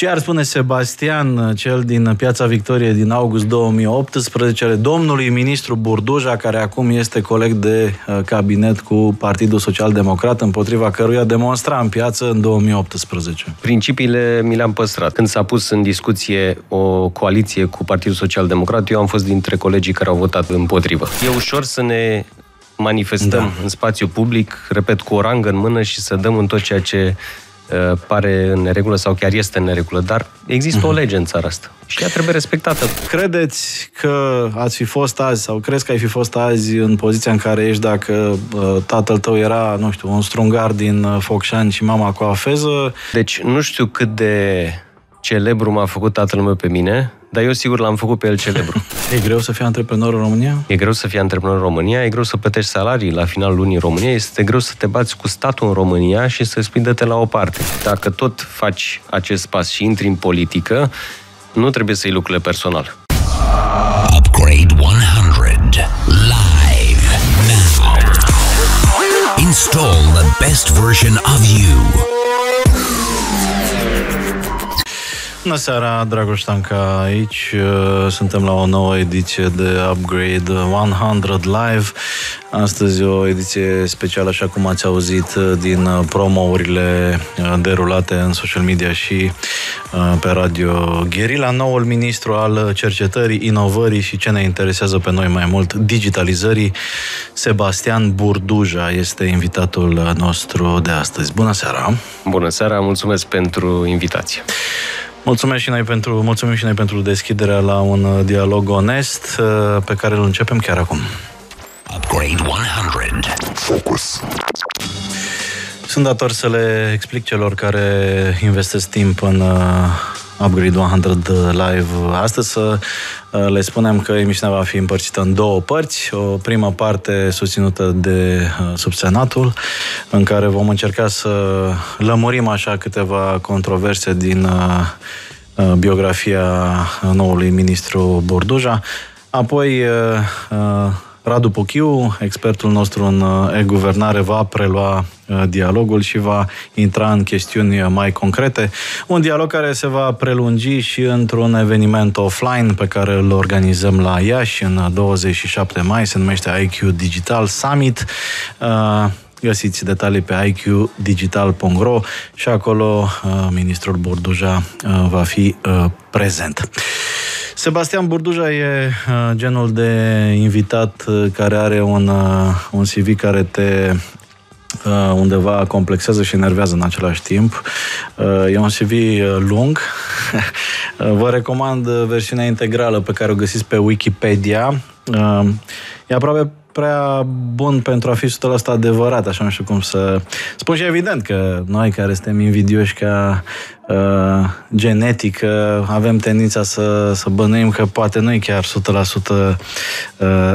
Ce ar spune Sebastian, cel din Piața Victoriei din august 2018, domnului ministru Burduja, care acum este coleg de cabinet cu Partidul Social Democrat, împotriva căruia demonstra în piață în 2018? Principiile mi le-am păstrat. Când s-a pus în discuție o coaliție cu Partidul Social Democrat, eu am fost dintre colegii care au votat împotrivă. E ușor să ne manifestăm în spațiu public, repet, cu o rangă în mână și să dăm în tot ceea ce pare în neregulă sau chiar este în neregulă, dar există o lege în țara asta și ea trebuie respectată. Credeți că ați fi fost azi sau crezi că ai fi fost azi în poziția în care ești dacă tatăl tău era, nu știu, un strungar din Focșani și mama cu afeză? Deci nu știu cât de celebru m-a făcut tatăl meu pe mine, dar eu sigur l-am făcut pe el celebru. E greu să fii antreprenor în România? E greu să fii antreprenor în România, e greu să plătești salarii la finalul lunii în România, este greu să te bați cu statul în România și să spui dă-te la o parte. Dacă tot faci acest pas și intri în politică, nu trebuie să iei lucrurile personal. Upgrade 100. Live now. Install the best version of you. Bună seara, Dragoș Stanca aici. Suntem la o nouă ediție de Upgrade 100 Live. Astăzi o ediție specială, așa cum ați auzit din promourile derulate în social media și pe Radio Guerrilla. Noul ministru al cercetării, inovării și ce ne interesează pe noi mai mult, digitalizării, Sebastian Burduja, este invitatul nostru de astăzi. Bună seara! Bună seara, mulțumesc pentru invitație! Mulțumim și noi pentru deschiderea la un dialog onest pe care îl începem chiar acum. Upgrade 100. Focus. Sunt dator să le explic celor care investesc timp în Upgrade 100 Live astăzi să le spunem că emisiunea va fi împărțită în două părți. O primă parte susținută de subsenatul, în care vom încerca să lămurim așa câteva controverse din biografia noului ministru Burduja. Apoi Radu Puchiu, expertul nostru în e-guvernare, va prelua dialogul și va intra în chestiuni mai concrete. Un dialog care se va prelungi și într-un eveniment offline pe care îl organizăm la Iași în 27 mai, se numește IQ Digital Summit. Găsiți detalii pe iqdigital.ro și acolo ministrul Burduja va fi prezent. Sebastian Burduja e genul de invitat care are un CV care te undeva complexează și enervează în același timp. E un CV lung. Vă recomand versiunea integrală pe care o găsiți pe Wikipedia. E aproape prea bun pentru a fi 100% adevărat, așa nu știu cum să spun, și evident că noi care suntem invidioși ca genetică avem tendința să bănuim că poate nu e chiar 100%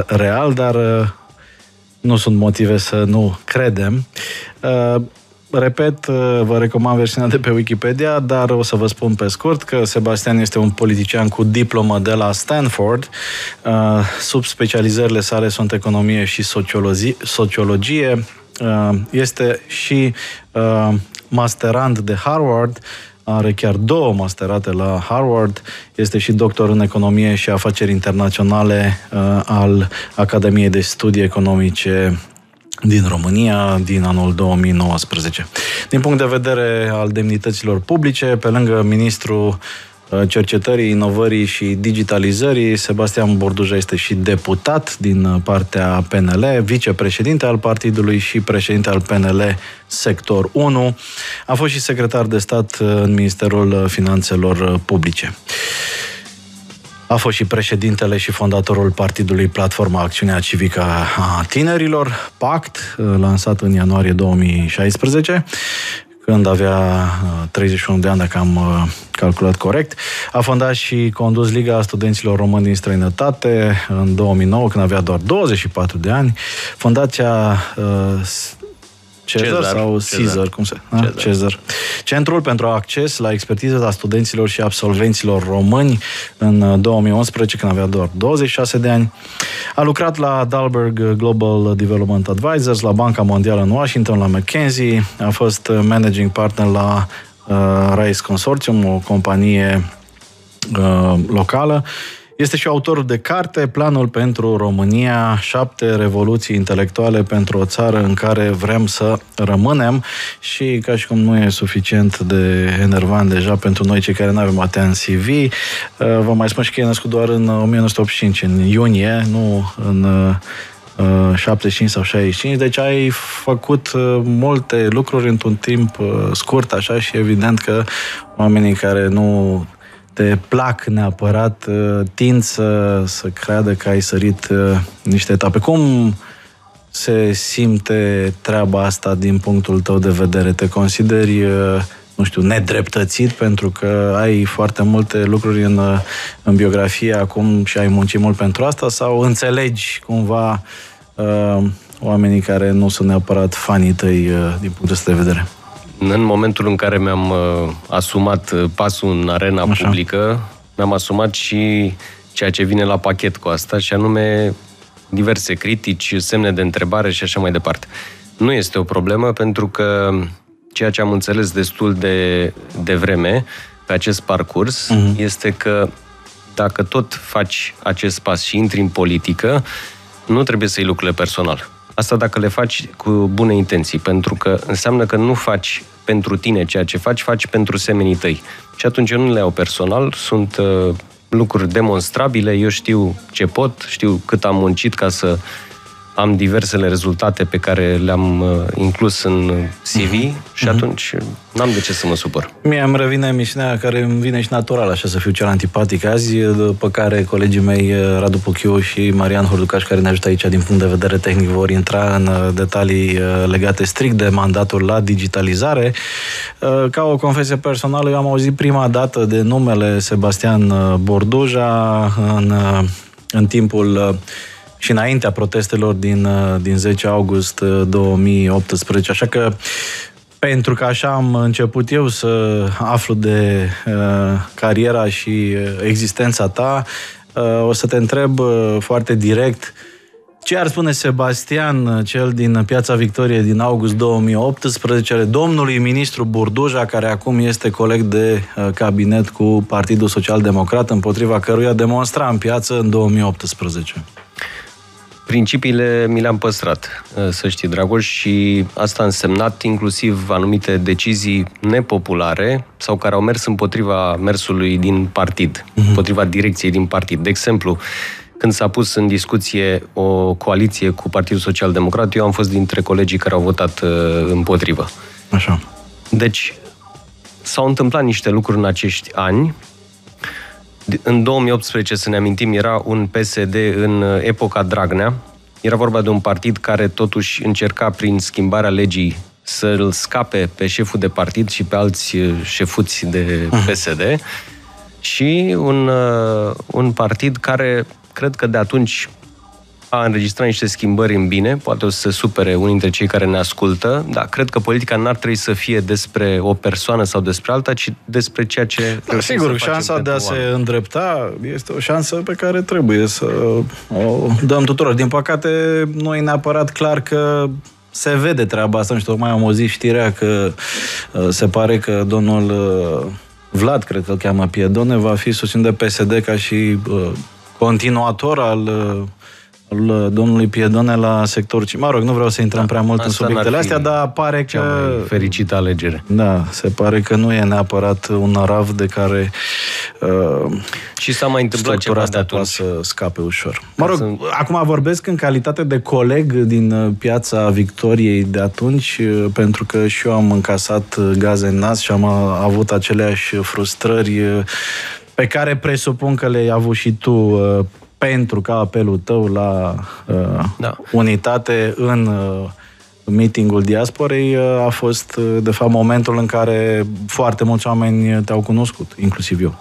real, dar nu sunt motive să nu credem. Repet, vă recomand versiunea de pe Wikipedia, dar o să vă spun pe scurt că Sebastian este un politician cu diplomă de la Stanford. Subspecializările sale sunt economie și sociologie. Este și masterand de Harvard, are chiar două masterate la Harvard, este și doctor în economie și afaceri internaționale al Academiei de Studii Economice din România, din anul 2019. Din punct de vedere al demnităților publice, pe lângă ministrul cercetării, inovării și digitalizării, Sebastian Burduja este și deputat din partea PNL, vicepreședinte al partidului și președinte al PNL Sector 1. A fost și secretar de stat în Ministerul Finanțelor Publice. A fost și președintele și fondatorul partidului Platforma Acțiunea Civică a Tinerilor, PACT, lansat în ianuarie 2016, când avea 31 de ani, dacă am calculat corect. A fondat și condus Liga Studenților Români din străinătate în 2009, când avea doar 24 de ani. Fundația Cezăr. Centrul pentru acces la expertiză a studenților și absolvenților români în 2011, când avea doar 26 de ani. A lucrat la Dalberg Global Development Advisors, la Banca Mondială în Washington, la McKinsey. A fost managing partner la Rise Consortium, o companie locală. Este și autor de carte Planul pentru România, 7 revoluții intelectuale pentru o țară în care vrem să rămânem. Și ca și cum nu e suficient de enervant deja pentru noi cei care nu avem atea în CV, vă mai spun și că e născut doar în 1985, în iunie, nu în 75 sau 65, deci ai făcut multe lucruri într-un timp scurt, așa, și evident că oamenii care nu te plac neapărat tind să creadă că ai sărit niște etape. Cum se simte treaba asta din punctul tău de vedere? Te consideri, nu știu, nedreptățit pentru că ai foarte multe lucruri în biografie acum și ai muncit mult pentru asta, sau înțelegi cumva oamenii care nu sunt neapărat fanii tăi din punctul ăsta de vedere? În momentul în care mi-am asumat pasul în arena publică, mi-am asumat și ceea ce vine la pachet cu asta, și anume diverse critici, semne de întrebare și așa mai departe. Nu este o problemă, pentru că ceea ce am înțeles destul de vreme pe acest parcurs este că dacă tot faci acest pas și intri în politică, nu trebuie să iei lucrurile personal. Asta dacă le faci cu bune intenții, pentru că înseamnă că nu faci pentru tine ceea ce faci, faci pentru semenii tăi. Și atunci eu nu le iau personal, sunt lucruri demonstrabile, eu știu ce pot, știu cât am muncit ca să am diversele rezultate pe care le-am inclus în CV și atunci n-am de ce să mă supăr. Mie îmi revine emisiunea care îmi vine și natural, așa, să fiu cel antipatic azi, după care colegii mei Radu Puchiu și Marian Hurducaș, care ne ajută aici din punct de vedere tehnic, vor intra în detalii legate strict de mandatul la digitalizare. Ca o confesie personală, eu am auzit prima dată de numele Sebastian Burduja în timpul și înaintea protestelor din 10 august 2018. Așa că, pentru că așa am început eu să aflu de cariera și existența ta, o să te întreb foarte direct, ce ar spune Sebastian, cel din Piața Victoriei din august 2018, domnului ministru Burduja, care acum este coleg de cabinet cu Partidul Social Democrat, împotriva căruia demonstra în piață în 2018? Principiile mi le-am păstrat, să știi, Dragoș, și asta a însemnat inclusiv anumite decizii nepopulare sau care au mers împotriva mersului din partid, împotriva direcției din partid. De exemplu, când s-a pus în discuție o coaliție cu Partidul Social Democrat, eu am fost dintre colegii care au votat împotrivă. Așa. Deci, s-au întâmplat niște lucruri în acești ani. În 2018, să ne amintim, era un PSD în epoca Dragnea. Era vorba de un partid care totuși încerca prin schimbarea legii să-l scape pe șeful de partid și pe alți șefuți de PSD. Și un partid care, cred că de atunci, a înregistrat niște schimbări în bine. Poate o să se supere unii dintre cei care ne ascultă, dar cred că politica n-ar trebui să fie despre o persoană sau despre alta, ci despre ceea ce... Da, sigur, șansa de a se îndrepta este o șansă pe care trebuie să o dăm tuturor. Din păcate, nu e neapărat clar că se vede treaba asta. Nu știu, tocmai am auzit știrea că se pare că domnul Vlad, cred că îl cheamă, Piedone, va fi susținut de PSD ca și continuator al domnului Piedone la sectorul 5. Mă rog, nu vreau să intrăm prea mult în subiectele astea, dar pare că... fericită alegere. Da, se pare că nu e neapărat un rav de care și s-a mai întâmplat ceva de atunci să scape ușor. Mă rog, acum vorbesc în calitate de coleg din Piața Victoriei de atunci, pentru că și eu am încasat gaze în nas și am avut aceleași frustrări pe care presupun că le-ai avut și tu pentru că apelul tău la unitate în meetingul diasporei a fost, de fapt, momentul în care foarte mulți oameni te-au cunoscut, inclusiv eu.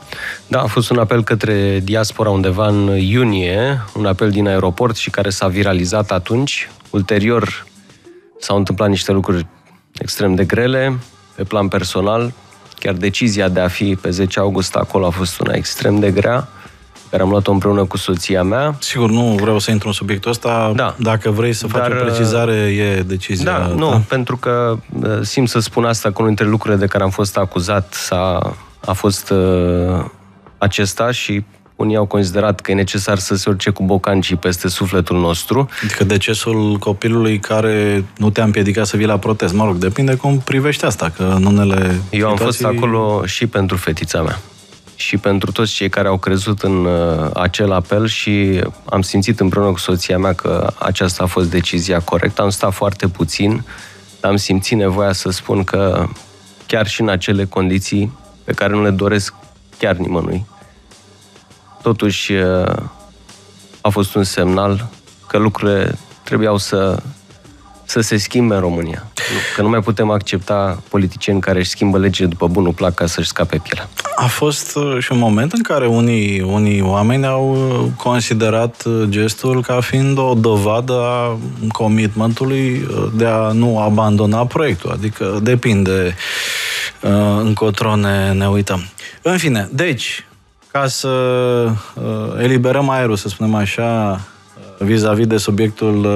Da, a fost un apel către diaspora undeva în iunie, un apel din aeroport și care s-a viralizat atunci. Ulterior s-au întâmplat niște lucruri extrem de grele pe plan personal. Chiar decizia de a fi pe 10 august acolo a fost una extrem de grea. care am luat-o împreună cu soția mea. Sigur, nu vreau să intru în subiectul ăsta. Da. Dacă vrei să faci o precizare, e decizia. Da, nu, da? Pentru că simt să spun asta, că unul dintre lucrurile de care am fost acuzat a fost acesta și unii au considerat că e necesar să se urce cu bocancii peste sufletul nostru. Adică decesul copilului care nu te-a împiedicat să vii la protest. Mă rog, depinde cum privești asta, că în unele situații... Eu am fost acolo și pentru fetița mea. Și pentru toți cei care au crezut în acel apel și am simțit împreună cu soția mea că aceasta a fost decizia corectă. Am stat foarte puțin, dar am simțit nevoia să spun că chiar și în acele condiții pe care nu le doresc chiar nimănui, totuși a fost un semnal că lucrurile trebuiau să se schimbe în România. Că nu mai putem accepta politicieni care își schimbă legile după bunul plac ca să-și scape pielea. A fost și un moment în care unii oameni au considerat gestul ca fiind o dovadă a commitmentului de a nu abandona proiectul. Adică depinde încotro ne uităm. În fine, deci... Ca să eliberăm aerul, să spunem așa, vis-a-vis de subiectul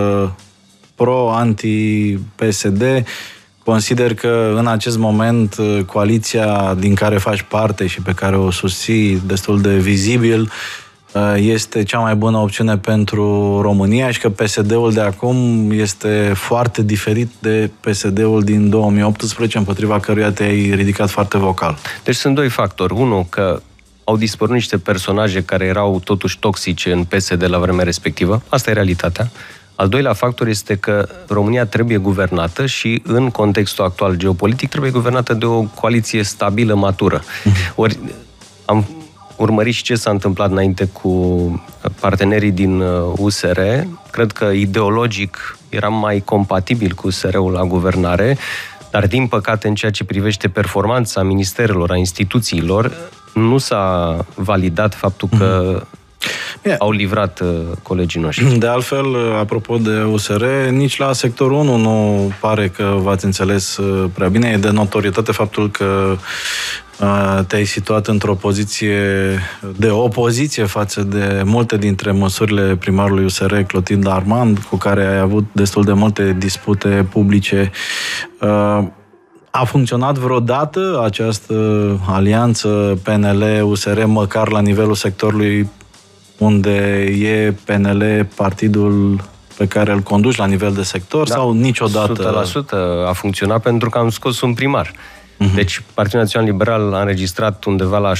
pro-anti-PSD, consider că în acest moment coaliția din care faci parte și pe care o susții destul de vizibil este cea mai bună opțiune pentru România și că PSD-ul de acum este foarte diferit de PSD-ul din 2018, împotriva căruia te-ai ridicat foarte vocal. Deci sunt doi factori. Unul, că au dispărut niște personaje care erau totuși toxice în PSD la vremea respectivă. Asta e realitatea. Al doilea factor este că România trebuie guvernată și în contextul actual geopolitic trebuie guvernată de o coaliție stabilă, matură. Ori am urmărit și ce s-a întâmplat înainte cu partenerii din USR. Cred că ideologic eram mai compatibil cu USR-ul la guvernare, dar din păcate în ceea ce privește performanța ministerelor, a instituțiilor, nu s-a validat faptul că au livrat colegii noștri. De altfel, apropo de USR, nici la sectorul 1 nu pare că v-ați înțeles prea bine. E de notorietate faptul că te-ai situat într-o poziție de opoziție față de multe dintre măsurile primarului USR, Clotilde Armand, cu care ai avut destul de multe dispute publice. A funcționat vreodată această alianță PNL-USR, măcar la nivelul sectorului unde e PNL partidul pe care îl conduci la nivel de sector, da, sau niciodată? 100% a funcționat pentru că am scos un primar. Deci Partidul Național Liberal a înregistrat undeva la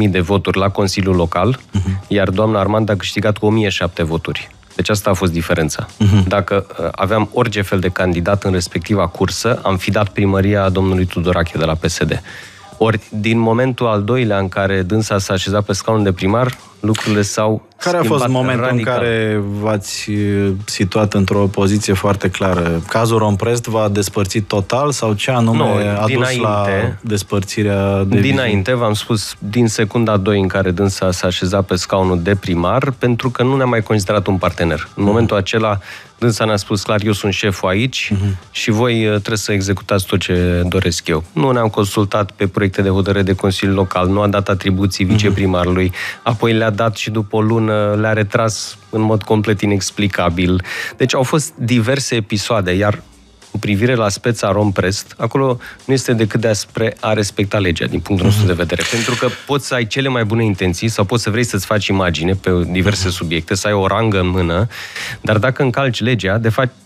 17.000 de voturi la Consiliul Local, iar doamna Armand a câștigat cu 1.007 voturi. Deci asta a fost diferența. Dacă aveam orice fel de candidat în respectiva cursă, am fi dat primăria domnului Tudorache de la PSD. Ori din momentul al doilea în care dânsa s-a așezat pe scaunul de primar, lucrurile s-au schimbat radical. Care a fost momentul în care v-ați situat într-o poziție foarte clară? Cazul Romprest v-a despărțit total sau ce anume a dus la despărțirea de... Dinainte, v-am spus, din secunda 2 în care dânsa s-a așezat pe scaunul de primar, pentru că nu ne-a mai considerat un partener. În momentul acela, dânsa ne-a spus clar, eu sunt șeful aici și voi trebuie să executați tot ce doresc eu. Nu ne-am consultat pe proiecte de hotărâre de Consiliu Local, nu a dat atribuții viceprimarului, apoi le-a dat și după o lună le-a retras în mod complet inexplicabil. Deci au fost diverse episoade, iar cu privire la speța Romprest, acolo nu este decât despre a respecta legea din punctul nostru de vedere. Pentru că poți să ai cele mai bune intenții sau poți să vrei să-ți faci imagine pe diverse subiecte, să ai o rangă în mână, dar dacă încalci legea, de fapt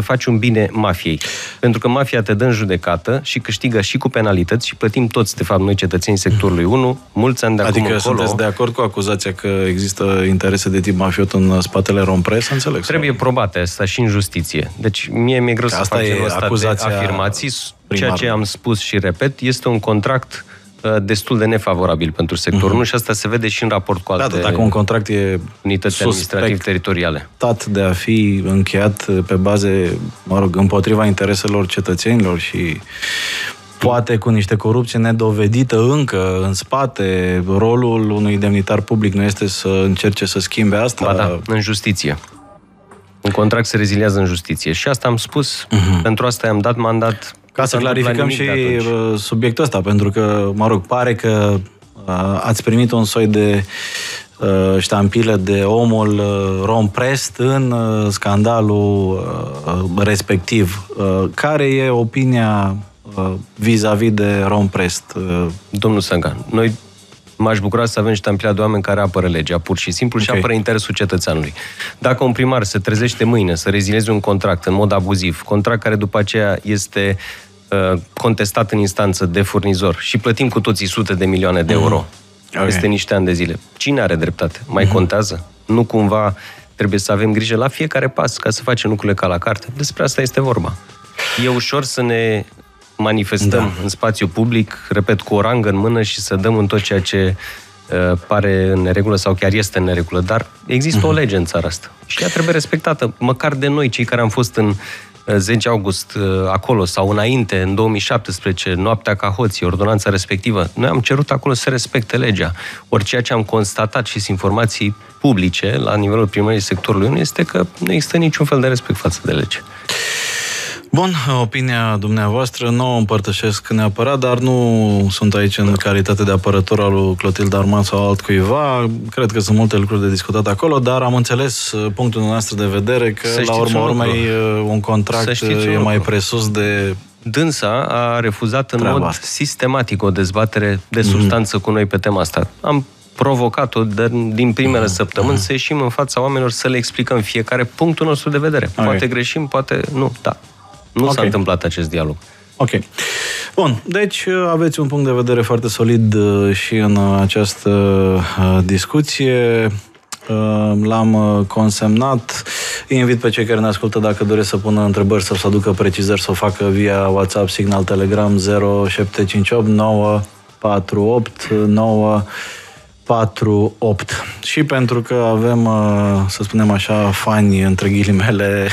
faci un bine mafiei. Pentru că mafia te dă în judecată și câștigă și cu penalități și plătim toți, de fapt, noi cetățenii sectorului 1, mulți ani de acum încolo. Adică sunteți de acord cu acuzația că există interese de tip mafiot în spatele Romprest, înțeleg? Trebuie probate asta și în justiție. Deci mie mi-e greu să fac genul ăsta de afirmații. Ceea ce am spus și repet, este un contract destul de nefavorabil pentru sectorul 1 și asta se vede și în raport cu alte dacă un contract e unități administrativ-teritoriale. Tat de a fi încheiat pe baze, mă rog, împotriva intereselor cetățenilor și poate cu niște corupție nedovedită încă în spate, rolul unui demnitar public nu este să încerce să schimbe asta? Ba da, în justiție. Un contract se reziliază în justiție și asta am spus, pentru asta i-am dat mandat. Ca să clarificăm și subiectul ăsta, pentru că, mă rog, pare că ați primit un soi de ștampilă de omul Romprest în scandalul respectiv. Care e opinia vis-a-vis de Romprest? Domnul Stanca, noi m-aș bucura să avem ștampila de oameni care apără legea, pur și simplu, și apără interesul cetățeanului. Dacă un primar se trezește mâine să rezilieze un contract în mod abuziv, contract care după aceea este contestat în instanță de furnizor și plătim cu toții sute de milioane de euro peste niște ani de zile, cine are dreptate? Mai contează? Nu cumva trebuie să avem grijă la fiecare pas ca să facem lucrurile ca la carte? Despre asta este vorba. E ușor să ne manifestăm în spațiu public, repet, cu o rangă în mână și să dăm în tot ceea ce pare în neregulă sau chiar este în neregulă, dar există o lege în țara asta și ea trebuie respectată, măcar de noi, cei care am fost în 10 august acolo sau înainte, în 2017, noaptea ca hoții, ordonanța respectivă. Noi am cerut acolo să respecte legea. Ori ceea ce am constatat și sunt informații publice la nivelul primării sectorului 1 este că nu există niciun fel de respect față de lege. Bun, opinia dumneavoastră nu o împărtășesc neapărat, dar nu sunt aici în calitate de apărător al lui Clotilde Armand sau altcuiva. Cred că sunt multe lucruri de discutat acolo, dar am înțeles punctul nostru de vedere că, la urma urmei, un contract e mai presus de... Dânsa a refuzat în mod sistematic o dezbatere de substanță cu noi pe tema asta. Am provocat-o din primele săptămâni să ieșim în fața oamenilor, să le explicăm fiecare punctul nostru de vedere. Poate greșim, poate nu, da. Nu s-a întâmplat acest dialog. Ok. Bun, deci aveți un punct de vedere foarte solid și în această discuție. L-am consemnat. Îi invit pe cei care ne ascultă, dacă doresc să pună întrebări sau să aducă precizări, să o facă via WhatsApp, Signal, Telegram 0758 948 948. Și pentru că avem, să spunem așa, fani între ghilimele,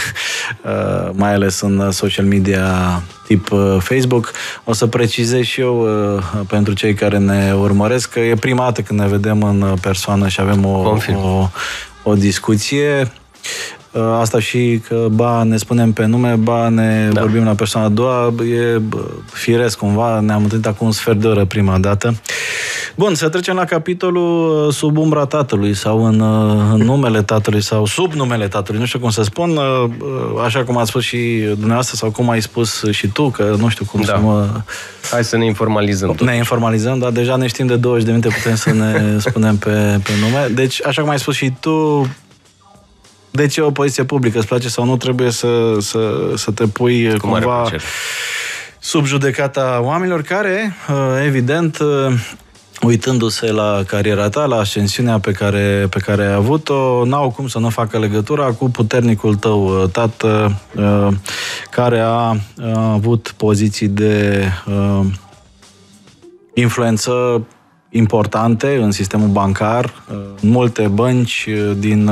mai ales în social media tip Facebook, o să precizez și eu pentru cei care ne urmăresc că e prima dată când ne vedem în persoană și avem o discuție. Asta și că, ba, ne spunem pe nume, ba, ne vorbim la persoana a doua, e firesc cumva, ne-am întâlnit acum un sfert de oră prima dată. Bun, să trecem la capitolul Sub umbra tatălui sau în numele tatălui sau sub numele tatălui, nu știu cum să spun, așa cum ați spus și dumneavoastră sau cum ai spus și tu, că nu știu cum să mă... Hai să ne informalizăm. Ne informalizăm, dar deja ne știm de 20 de minute, putem să ne spunem pe nume. Deci, așa cum ai spus și tu, de ce o poziție publică? Îți place sau nu? Trebuie să te pui cumva sub judecata oamenilor care, evident, uitându-se la cariera ta, la ascensiunea pe care ai avut-o, n-au cum să nu facă legătura cu puternicul tău tată, care a avut poziții de influență importante în sistemul bancar, în multe bănci din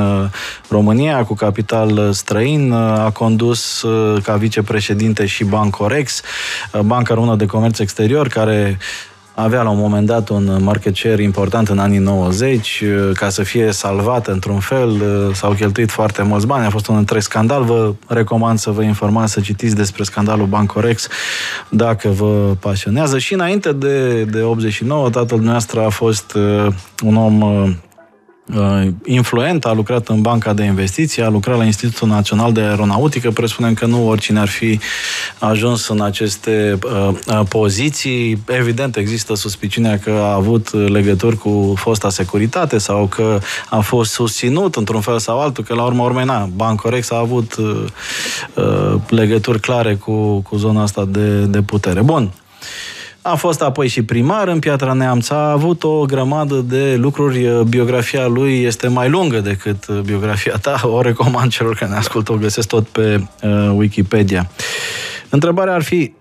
România, cu capital străin, a condus ca vicepreședinte și Bancorex, Banca Română de Comerț Exterior, care avea la un moment dat un market share important în anii 90, ca să fie salvată într-un fel, s-au cheltuit foarte mulți bani, a fost un întreg scandal, vă recomand să vă informați, să citiți despre scandalul Bancorex, dacă vă pasionează. Și înainte de 89, tatăl nostru a fost un om influent, a lucrat în Banca de Investiții, a lucrat la Institutul Național de Aeronautică, presupunem că nu oricine ar fi ajuns în aceste poziții. Evident, există suspiciunea că a avut legături cu fosta Securitate sau că a fost susținut într-un fel sau altul, că la urma urmei, Bancorex a avut legături clare cu zona asta de putere. Bun. A fost apoi și primar în Piatra Neamț, a avut o grămadă de lucruri, biografia lui este mai lungă decât biografia ta, o recomand celor care ne ascultă, o găsesc tot pe Wikipedia. Întrebarea ar fi,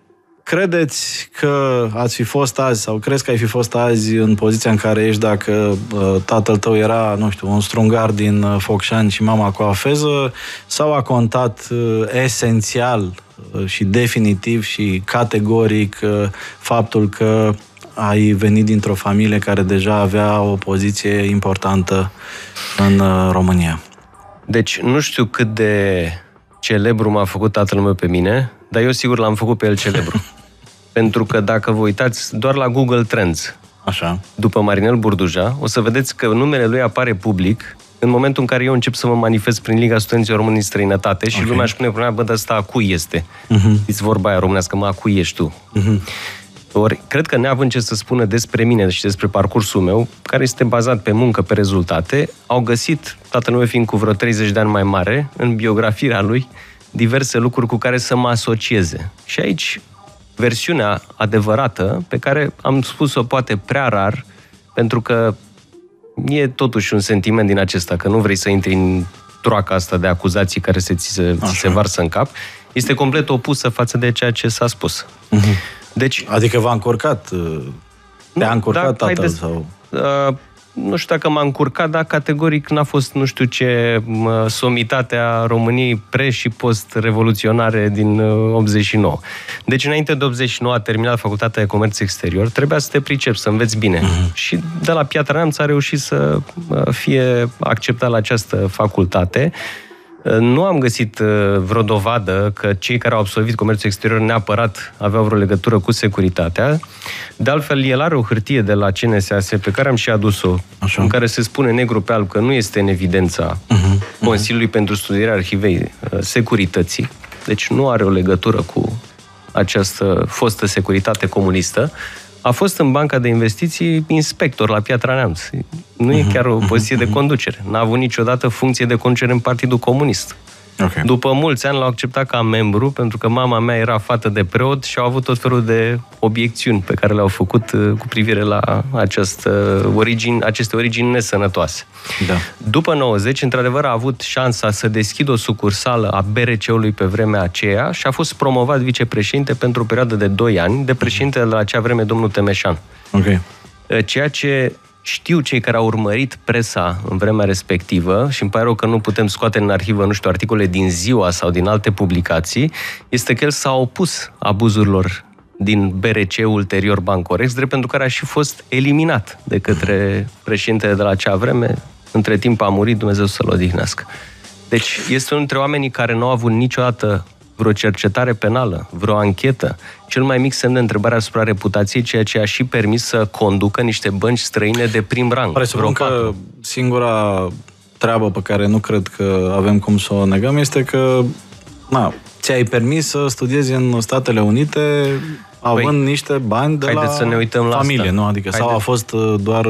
credeți că ați fi fost azi sau crezi că ai fi fost azi în poziția în care ești dacă tatăl tău era, nu știu, un strungar din Focșani și mama coafeză, sau a contat esențial și definitiv și categoric faptul că ai venit dintr-o familie care deja avea o poziție importantă în România? Deci nu știu cât de celebru m-a făcut tatăl meu pe mine, dar eu sigur l-am făcut pe el celebru. Pentru că dacă vă uitați doar la Google Trends, Așa. După Marinel Burduja, o să vedeți că numele lui apare public în momentul în care eu încep să mă manifest prin Liga Studenților Români în străinătate și lumea își pune problema, bă, de asta a cui este? Știți vorba aia românească, mă, a cui ești tu? Ori, cred că neavând ce să spună despre mine și despre parcursul meu, care este bazat pe muncă, pe rezultate, au găsit, tatăl meu fiind cu vreo 30 de ani mai mare, în biografia lui, diverse lucruri cu care să mă asocieze. Și aici, versiunea adevărată, pe care am spus-o poate prea rar, pentru că e totuși un sentiment din acesta, că nu vrei să intri în troaca asta de acuzații care ți se varsă în cap, este complet opusă față de ceea ce s-a spus. Deci, adică v-a încurcat? Te-a încurcat tatăl? Sau? Nu știu dacă m-a încurcat, dar categoric n-a fost nu știu ce somitatea României pre- și post-revoluționare din 89. Deci înainte de 89 a terminat Facultatea de Comerț Exterior, trebuia să te pricepi, să înveți bine. Și de la Piatra Neamț a reușit să fie acceptat la această facultate. Nu am găsit vreo dovadă că cei care au absolvit comerțul exterior neapărat aveau vreo legătură cu securitatea. De altfel, el are o hârtie de la CNSAS pe care am și adus-o, în care se spune negru pe alb că nu este în evidența Consiliului pentru Studierea Arhivei Securității. Deci nu are o legătură cu această fostă securitate comunistă. A fost în Banca de Investiții inspector la Piatra Neamț. Nu e chiar o poziție de conducere. N-a avut niciodată funcție de conducere în Partidul Comunist. Okay. După mulți ani l-au acceptat ca membru, pentru că mama mea era fată de preot și au avut tot felul de obiecțiuni pe care le-au făcut cu privire la aceste origini nesănătoase. Da. După 90, într-adevăr, a avut șansa să deschidă o sucursală a BRC-ului pe vremea aceea și a fost promovat vicepreședinte pentru o perioadă de 2 ani, de președintele la acea vreme, domnul Temeșan. Okay. Ceea ce știu cei care au urmărit presa în vremea respectivă, și îmi pare rău că nu putem scoate în arhivă, nu știu, articole din Ziua sau din alte publicații, este că el s-a opus abuzurilor din BRC, ulterior Bancorex, drept pentru care a și fost eliminat de către președintele de la acea vreme. Între timp a murit, Dumnezeu să-l odihnească. Deci este unul dintre oamenii care nu au avut niciodată vreo cercetare penală, vreo anchetă, cel mai mic semn de întrebare asupra reputației, ceea ce a și permis să conducă niște bănci străine de prim rang. Presupun că singura treabă pe care nu cred că avem cum să o negăm este că ți-ai permis să studiezi în Statele Unite având niște bani de la să ne uităm familie, la asta. Nu? Adică sau a fost doar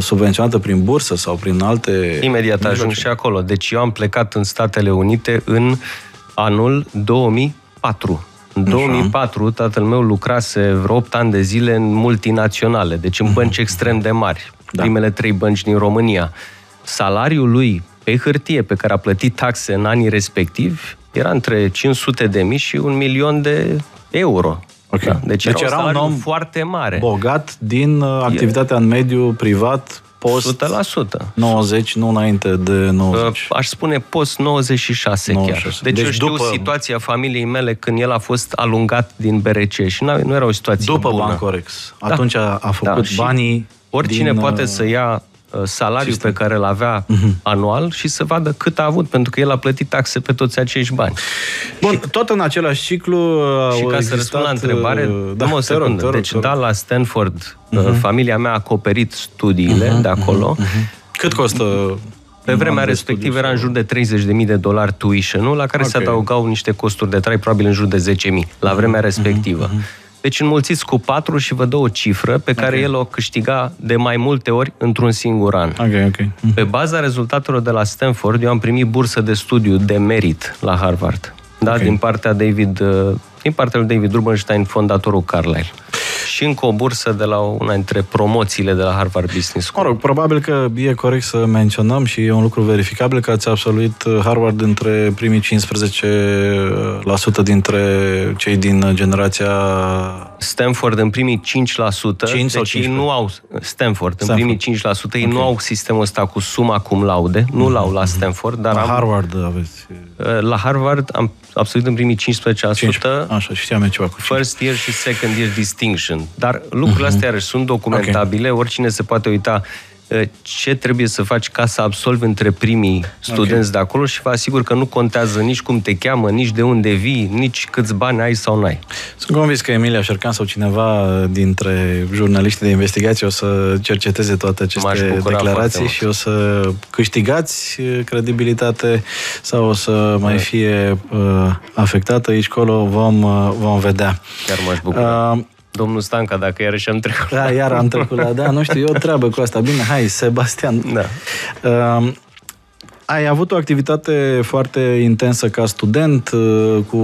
subvenționată prin bursă sau prin alte... Imediat ajung și acolo. Deci eu am plecat în Statele Unite în anul 2004. În 2004, tatăl meu lucrase vreo 8 ani de zile în multinaționale, deci în bănci extrem de mari, primele 3 bănci din România. Salariul lui pe hârtie, pe care a plătit taxe în anii respectivi, era între 500.000 și 1.000.000 de euro. Okay. Da? Deci era un om foarte mare. Bogat din activitatea în mediul privat, post 100%. 90, nu înainte de 90. Aș spune post 96 chiar. Deci eu știu situația familiei mele când el a fost alungat din BRC și nu era o situație bună. După Bancorex. Atunci a făcut banii. Oricine poate să ia salariul pe care îl avea anual și să vadă cât a avut, pentru că el a plătit taxe pe toți acești bani. Bun, tot în același ciclu și ca să răspund la întrebare, deci la Stanford familia mea a acoperit studiile de acolo. Cât costă? Pe vremea respectivă era în jur de $30.000 tuition-ul, la care se adăugau niște costuri de trai, probabil în jur de 10.000 la vremea respectivă. Deci înmulțiți cu 4 și vă dă o cifră pe care el o câștiga de mai multe ori într-un singur an. Pe baza rezultatelor de la Stanford, eu am primit bursă de studiu de merit la Harvard. Da? Din partea lui David Rubenstein, fondatorul Carlyle. Și încă o bursă de la una dintre promoțiile de la Harvard Business School. Probabil că e corect să menționăm și e un lucru verificabil că ați absolvit Harvard între primii 15% dintre cei din generația... Stanford în primii 5%. 5 sau 15%? Deci ei nu au... Stanford în primii 5%. Ei nu au sistemul ăsta cu summa cum laude. Nu l-au la Stanford, dar la Harvard aveți... La Harvard am absolvit în primii 15%. 15. Așa, știam eu ceva cu 15. First year și second year distinction. Dar lucrurile astea sunt documentabile, oricine se poate uita ce trebuie să faci ca să absolvi între primii studenți de acolo și vă asigur că nu contează nici cum te cheamă, nici de unde vii, nici câți bani ai sau n-ai. Sunt convins că Emilia Șercan sau cineva dintre jurnaliștii de investigație o să cerceteze toate aceste declarații și o să câștigați credibilitate sau o să mai fie afectată aici, colo, vom vedea. Chiar m-aș bucura. Domnul Stanca, dacă iarăși am trecut. Da, iar am trecut la, da, nu știu, eu treabă cu asta. Bine, hai, Sebastian. Da. Ai avut o activitate foarte intensă ca student, cu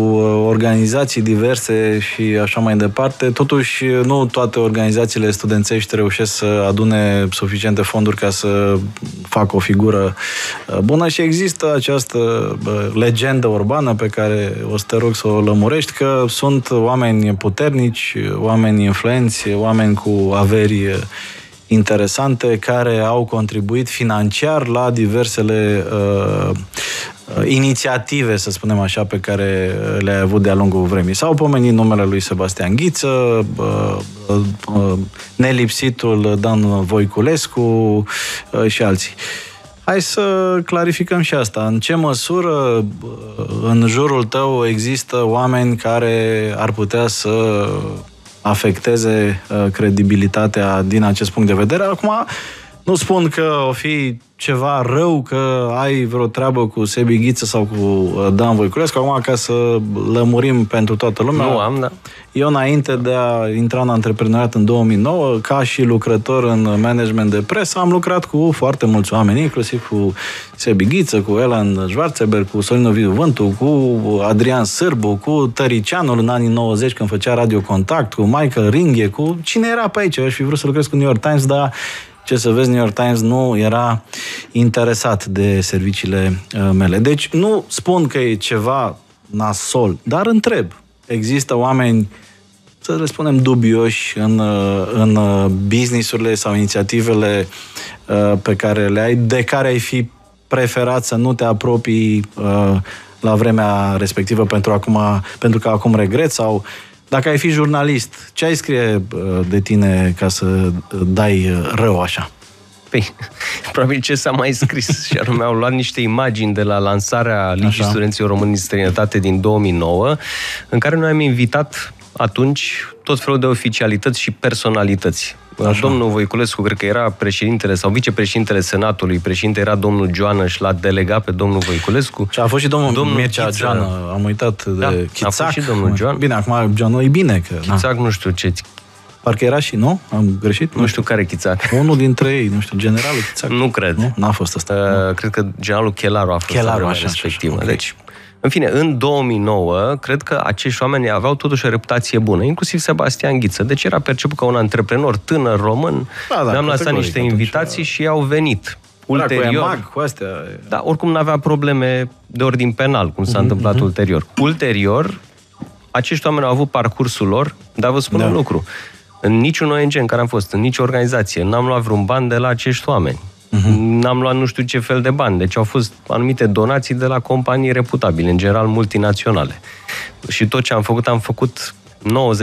organizații diverse și așa mai departe. Totuși, nu toate organizațiile studențești reușesc să adune suficiente fonduri ca să facă o figură bună și există această legendă urbană pe care o să te rog să o lămurești, că sunt oameni puternici, oameni influenți, oameni cu averi interesante, care au contribuit financiar la diversele inițiative, să spunem așa, pe care le-ai avut de-a lungul vremii. S-au pomenit numele lui Sebastian Ghiță, nelipsitul Dan Voiculescu și alții. Hai să clarificăm și asta. În ce măsură în jurul tău există oameni care ar putea să afecteze credibilitatea din acest punct de vedere? Acum, nu spun că o fi ceva rău că ai vreo treabă cu Sebi Ghiță sau cu Dan Voiculescu, acum ca să lămurim pentru toată lumea. Nu am, da. Eu, înainte de a intra în antreprenoriat în 2009, ca și lucrător în management de presă, am lucrat cu foarte mulți oameni, inclusiv cu Sebi Ghiță, cu Elan Schwarzenberg, cu Sorin Ovidiu Vântu, cu Adrian Sârbu, cu Tăricianul în anii 90 când făcea Radio Contact, cu Michael Ringhe, cu cine era pe aici. Aș fi vrut să lucrez cu New York Times, dar ce să vezi, New York Times nu era interesat de serviciile mele. Deci nu spun că e ceva nasol, dar întreb. Există oameni, să le spunem, dubioși în business-urile sau inițiativele pe care le ai, de care ai fi preferat să nu te apropii la vremea respectivă pentru că acum regret, sau dacă ai fi jurnalist, ce ai scrie de tine ca să dai rău așa? Păi, probabil ce s-a mai scris, și anume au luat niște imagini de la lansarea Ligii Studenților Români în Străinătate din 2009, în care noi am invitat atunci tot felul de oficialități și personalități. Așa. Domnul Voiculescu, cred că era președintele sau vicepreședintele Senatului, președinte era domnul Ioana și l-a delegat pe domnul Voiculescu. Și a fost și domnul Mircea Ioana, am uitat de Chițac. A fost și domnul Ioana. Bine, acum Ioana e bine că Chițac, nu știu ce. Parcă era și, nu? Am greșit? Nu știu care Chițac. Unul dintre ei, nu știu, generalul Chițac. Nu cred. Nu? N-a fost asta. Cred că generalul Chelaru a fost vremea respectivă. Okay. Deci, în fine, în 2009, cred că acești oameni aveau totuși o reputație bună, inclusiv Sebastian Ghiță. Deci era perceput ca un antreprenor tânăr român. Ne-am lăsat niște invitații și au venit. Ulterior, dar oricum n-avea probleme de ordin penal, cum s-a întâmplat ulterior. Ulterior, acești oameni au avut parcursul lor, dar vă spun un lucru. În niciun ONG în care am fost, în nicio organizație, n-am luat vreun ban de la acești oameni. N-am luat nu știu ce fel de bani. Deci au fost anumite donații de la companii reputabile, în general multinaționale. Și tot ce am făcut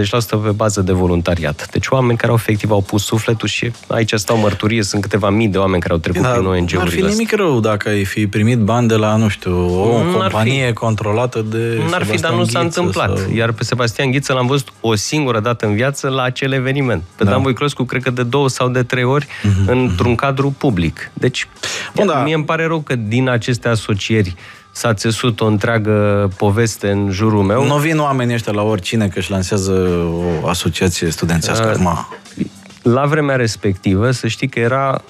90% pe bază de voluntariat. Deci oameni care efectiv au pus sufletul și aici stau mărturie, sunt câteva mii de oameni care au trecut prin ONG-urile. N-ar fi nimic rău dacă ai fi primit bani de la, nu știu, o companie controlată de N-ar fi, dar nu s-a întâmplat. Iar pe Sebastian Ghiță l-am văzut o singură dată în viață la acel eveniment. Pe Dan Voiculescu, cred că de 2 sau de 3 ori într-un cadru public. Deci, mie îmi pare rău că din aceste asocieri s-a țesut o întreagă poveste în jurul meu. Nu vin oamenii ăștia la oricine că își lansează o asociație studențească. La vremea respectivă, să știi că era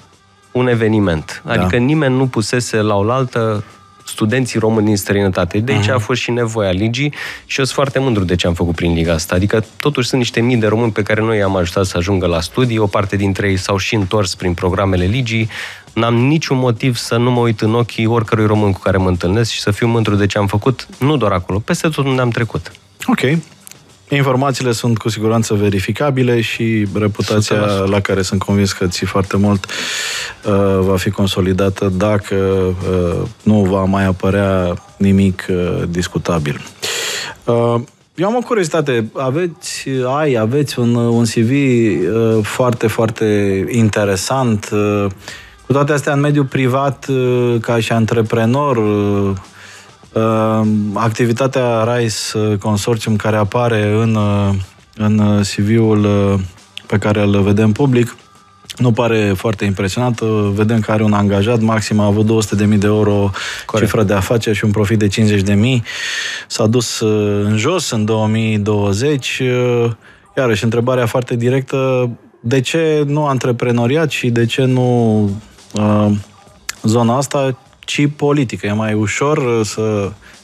un eveniment. Adică nimeni nu pusese la oaltă studenții români din străinătate. De aici a fost și nevoia Ligii și eu sunt foarte mândru de ce am făcut prin Liga asta. Adică totuși sunt niște mii de români pe care noi i-am ajutat să ajungă la studii. O parte dintre ei s-au și întors prin programele Ligii. N-am niciun motiv să nu mă uit în ochii oricărui român cu care mă întâlnesc și să fiu mândru de ce am făcut, nu doar acolo, peste tot unde am trecut. Ok. Informațiile sunt cu siguranță verificabile și reputația la care sunt convins că ții foarte mult va fi consolidată dacă nu va mai apărea nimic discutabil. Eu am o curiozitate. Aveți un CV foarte, foarte interesant. Cu toate astea, în mediul privat, ca și antreprenor, activitatea RISE Consortium, care apare în CV-ul pe care îl vedem public, nu pare foarte impresionant. Vedem că are un angajat, maxim a avut 200.000 de euro cifră de afaceri și un profit de 50.000. S-a dus în jos în 2020. Iarăși, întrebarea foarte directă, de ce nu antreprenoriat și de ce nu zona asta, ci politică? E mai ușor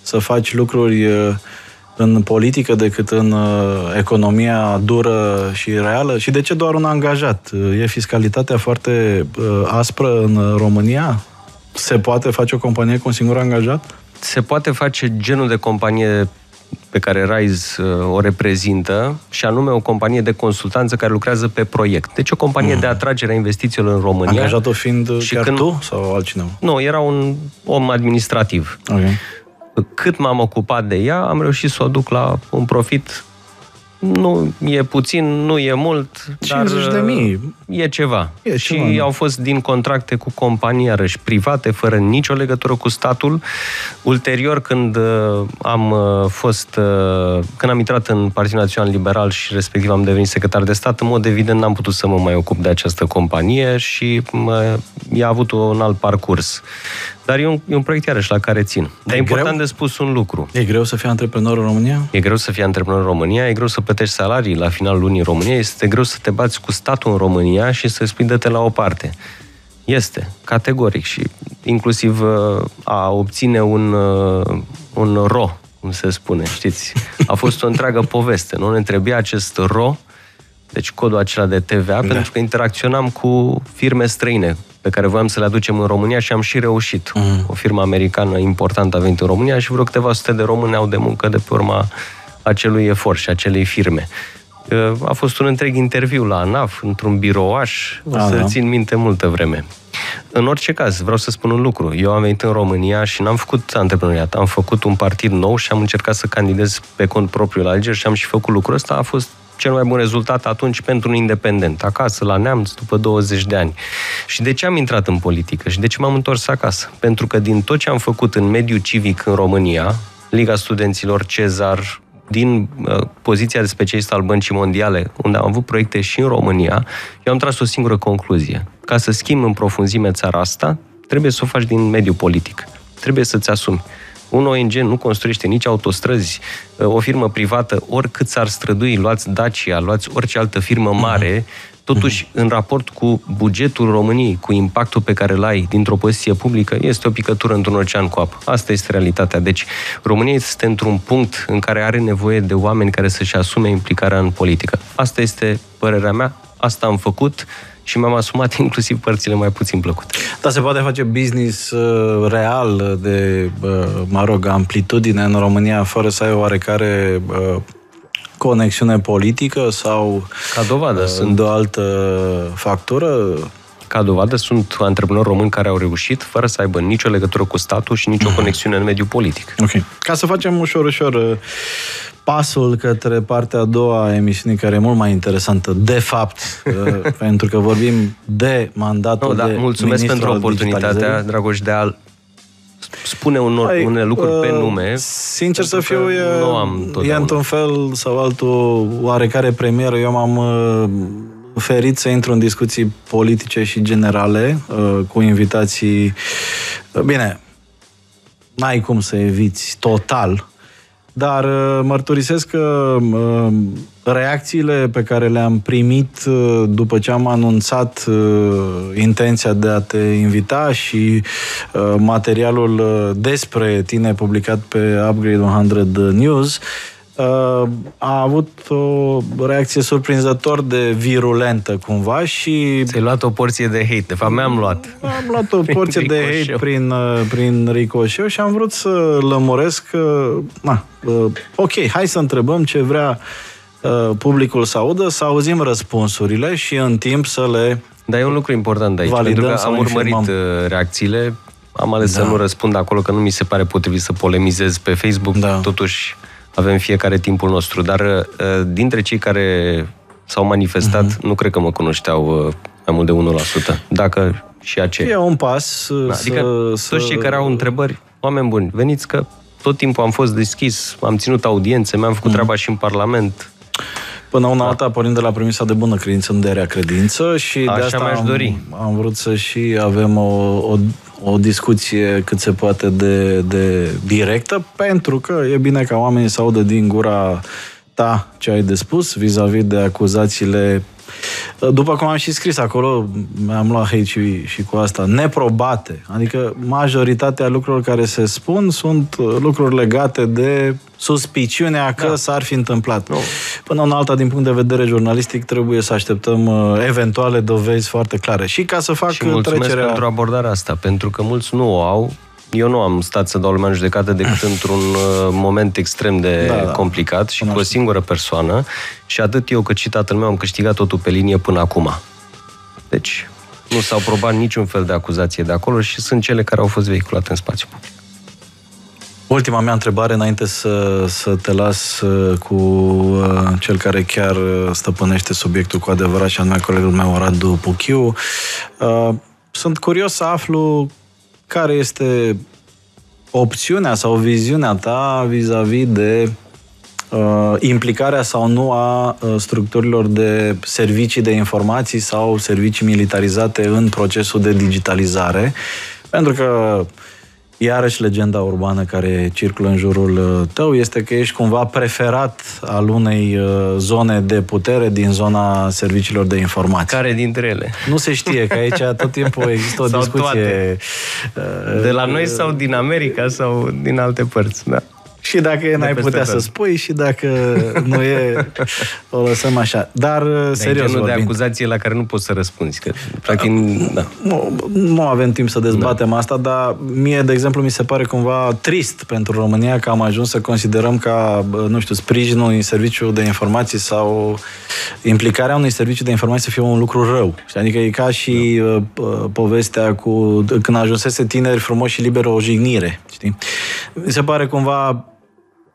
să faci lucruri în politică decât în economia dură și reală? Și de ce doar un angajat? E fiscalitatea foarte aspră în România? Se poate face o companie cu un singur angajat? Se poate face genul de companie pe care RISE o reprezintă, și anume o companie de consultanță care lucrează pe proiect. Deci o companie de atragere a investițiilor în România. Angajatul fiind și chiar când... tu sau altcineva? Nu, era un om administrativ. Okay. Cât m-am ocupat de ea, am reușit să o duc la un profit. Nu e puțin, nu e mult, 50.000. E ceva. E și ceva, au fost din contracte cu companii, iarăși, private, fără nicio legătură cu statul. Ulterior, când am intrat în Partidul Național Liberal și respectiv am devenit secretar de stat, în mod evident n-am putut să mă mai ocup de această companie și i-a avut un alt parcurs. Dar e un proiect, iarăși, la care țin. Dar e important de spus un lucru. E greu să fii antreprenor în România? E greu să fii antreprenor în România, e greu să plătești salarii la finalul lunii în România, este greu să te bați cu statul în România și să-i spui dă-te la o parte. Este, categoric, și inclusiv a obține un ro, cum se spune, știți? A fost o întreagă poveste, nu? Ne trebuia acest ro, deci codul acela de TVA, pentru că interacționam cu firme străine pe care voiam să le aducem în România și am și reușit. O firmă americană importantă a venit în România și vreo câteva sute de români au de muncă de pe urma acelui efort și acelei firme. A fost un întreg interviu la ANAF, într-un birouaș, o să țin minte multă vreme. În orice caz, vreau să spun un lucru. Eu am venit în România și n-am făcut antreprenoriat, am făcut un partid nou și am încercat să candidez pe cont propriu la alegeri și am și făcut lucrul ăsta. A fost cel mai bun rezultat atunci pentru un independent, acasă, la Neamț, după 20 de ani. Și de ce am intrat în politică? Și de ce m-am întors acasă? Pentru că din tot ce am făcut în mediul civic în România, Liga Studenților, Cezăr, din poziția de specialist al Băncii Mondiale, unde am avut proiecte și în România, eu am tras o singură concluzie. Ca să schimbi în profunzime țara asta, trebuie să o faci din mediul politic. Trebuie să-ți asumi. Un ONG nu construiește nici autostrăzi, o firmă privată, oricât s-ar strădui, luați Dacia, luați orice altă firmă mare, totuși, în raport cu bugetul României, cu impactul pe care îl ai dintr-o poziție publică, este o picătură într-un ocean cu apă. Asta este realitatea. Deci, România este într-un punct în care are nevoie de oameni care să-și asume implicarea în politică. Asta este părerea mea, asta am făcut și mi-am asumat inclusiv părțile mai puțin plăcute. Dar se poate face business real de, amplitudine în România, fără să ai oarecare conexiune politică sau... Ca dovadă sunt de o altă factură? Ca dovadă sunt antreprenori români care au reușit fără să aibă nicio legătură cu statul și nicio conexiune în mediul politic. Okay. Ca să facem ușor pasul către partea a doua a emisiunii, care e mult mai interesantă, de fapt, pentru că vorbim de mandatul de mulțumesc pentru oportunitatea, Dragoș, de a spune unele lucruri pe nume. Sincer să fiu, e într-un fel sau altul oarecare premieră. Eu m-am ferit să intru în discuții politice și generale cu invitații. Bine, n-ai cum să eviți total, dar mărturisesc că reacțiile pe care le-am primit după ce am anunțat intenția de a te invita și materialul despre tine publicat pe Upgrade 100 News a avut o reacție surprinzător de virulentă cumva și... Ți-ai luat o porție de hate, de fapt mi-am luat. Am luat o porție de hate prin ricoșeu și am vrut să lămuresc că, ok, hai să întrebăm ce vrea publicul să audă, să auzim răspunsurile și în timp să le... Dar e un lucru important de aici, pentru că am urmărit reacțiile, am ales să nu răspund acolo, că nu mi se pare potrivit să polemizez pe Facebook, totuși avem fiecare timpul nostru, dar dintre cei care s-au manifestat, nu cred că mă cunoșteau mai mult de 1%. Dacă și aceea. E un pas. Da, adică toți cei care au întrebări, oameni buni, veniți că tot timpul am fost deschis, am ținut audiențe, mi-am făcut treaba și în Parlament. Până una alta, pornind de la premisa de bună credință, nu de rea credință, și așa de asta am vrut să și avem o discuție cât se poate de directă, pentru că e bine ca oamenii să audă din gura ta ce ai de spus vis-a-vis de acuzațiile, după cum am și scris acolo, am luat hate și cu asta, neprobate. Adică majoritatea lucrurilor care se spun sunt lucruri legate de suspiciunea că s-ar fi întâmplat. No. Până în alta, din punct de vedere jurnalistic, trebuie să așteptăm eventuale dovezi foarte clare. Și ca să fac mulțumesc pentru abordarea asta, pentru că mulți nu o au. Eu nu am stat să dau lumea în judecată decât într-un moment extrem de complicat și cu o singură persoană, și atât eu cât și tatăl meu am câștigat totul pe linie până acum. Deci nu s-au probat niciun fel de acuzație de acolo și sunt cele care au fost vehiculate în spațiu public. Ultima mea întrebare, înainte să te las cu cel care chiar stăpânește subiectul cu adevărat, și anume colegul meu, Radu Puchiu. Sunt curios să aflu care este opțiunea sau viziunea ta vis-a-vis de implicarea sau nu a structurilor de servicii de informații sau servicii militarizate în procesul de digitalizare. Pentru că iarăși legenda urbană care circulă în jurul tău este că ești cumva preferat al unei zone de putere din zona serviciilor de informații. Care dintre ele? Nu se știe, că aici tot timpul există o discuție. Toate. De la noi sau din America sau din alte părți, da. Și dacă n-ai putea să spui, și dacă nu e, o lăsăm așa. Dar, serios, nu de acuzație la care nu poți să răspunzi. Că, practic, nu avem timp să dezbatem asta, dar mie, de exemplu, mi se pare cumva trist pentru România că am ajuns să considerăm ca, nu știu, sprijinul în serviciu de informații sau implicarea unui serviciu de informații să fie un lucru rău. Adică e ca și povestea cu când ajunsese tineri frumoși și liberi, o jignire. Știi? Mi se pare cumva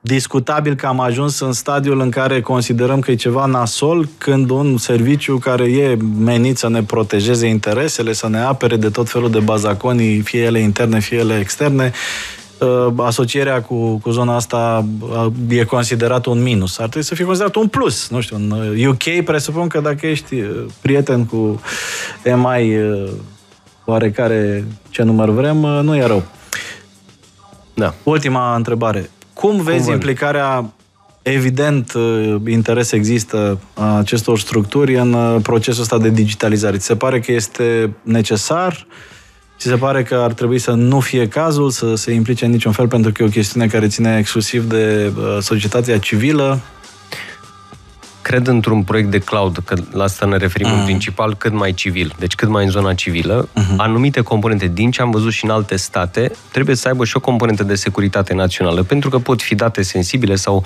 discutabil că am ajuns în stadiul în care considerăm că e ceva nasol când un serviciu care e menit să ne protejeze interesele, să ne apere de tot felul de bazaconii, fie ele interne, fie ele externe, asocierea cu zona asta e considerat un minus. Ar trebui să fie considerat un plus. Nu știu, în UK presupun că dacă ești prieten cu MI oarecare, ce număr vrem, nu e rău. Da. Ultima întrebare. Cum vezi implicarea, evident, interes există a acestor structuri în procesul ăsta de digitalizare? Ți se pare că este necesar? Ți se pare că ar trebui să nu fie cazul, să se implice în niciun fel, pentru că e o chestiune care ține exclusiv de societatea civilă? Cred într-un proiect de cloud, că la asta ne referim în principal, cât mai civil, deci cât mai în zona civilă. Anumite componente, din ce am văzut și în alte state, trebuie să aibă și o componentă de securitate națională, pentru că pot fi date sensibile sau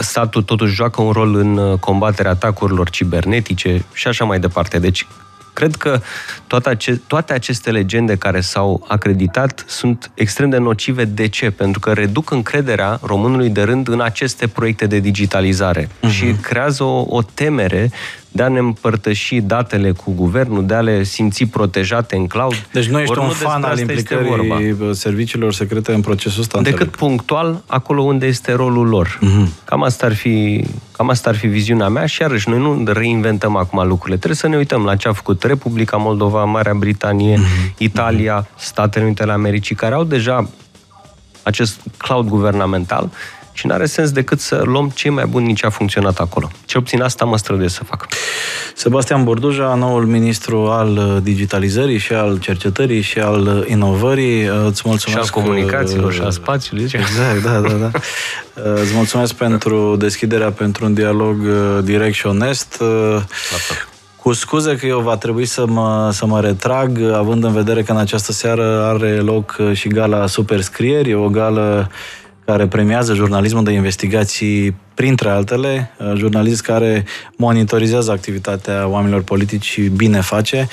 statul totuși joacă un rol în combaterea atacurilor cibernetice și așa mai departe. Deci, cred că toate aceste legende care s-au acreditat sunt extrem de nocive. De ce? Pentru că reduc încrederea românului de rând în aceste proiecte de digitalizare și creează o temere de a ne împărtăși datele cu guvernul, de a le simți protejate în cloud. Deci nu ești un fan al implicării serviciilor secrete în procesul ăsta? Decât punctual, acolo unde este rolul lor. Cam asta ar fi viziunea mea și iarăși noi nu reinventăm acum lucrurile. Trebuie să ne uităm la ce a făcut Republica Moldova, Marea Britanie, Italia, Statele Unite ale Americii, care au deja acest cloud guvernamental. Și n-are sens decât să luăm cei mai buni din ce a funcționat acolo. Cel puțin asta mă străduiesc să fac. Sebastian Burduja, noul ministru al digitalizării și al cercetării și al inovării. Îți mulțumesc. Și al comunicațiilor și al spațiului. Exact, da. Îți mulțumesc pentru deschiderea, pentru un dialog direct și onest. Cu scuze că eu va trebui să mă retrag, având în vedere că în această seară are loc și gala Superscrieri, o gală care premiază jurnalismul de investigații, printre altele, jurnalist care monitorizează activitatea oamenilor politici și bine face,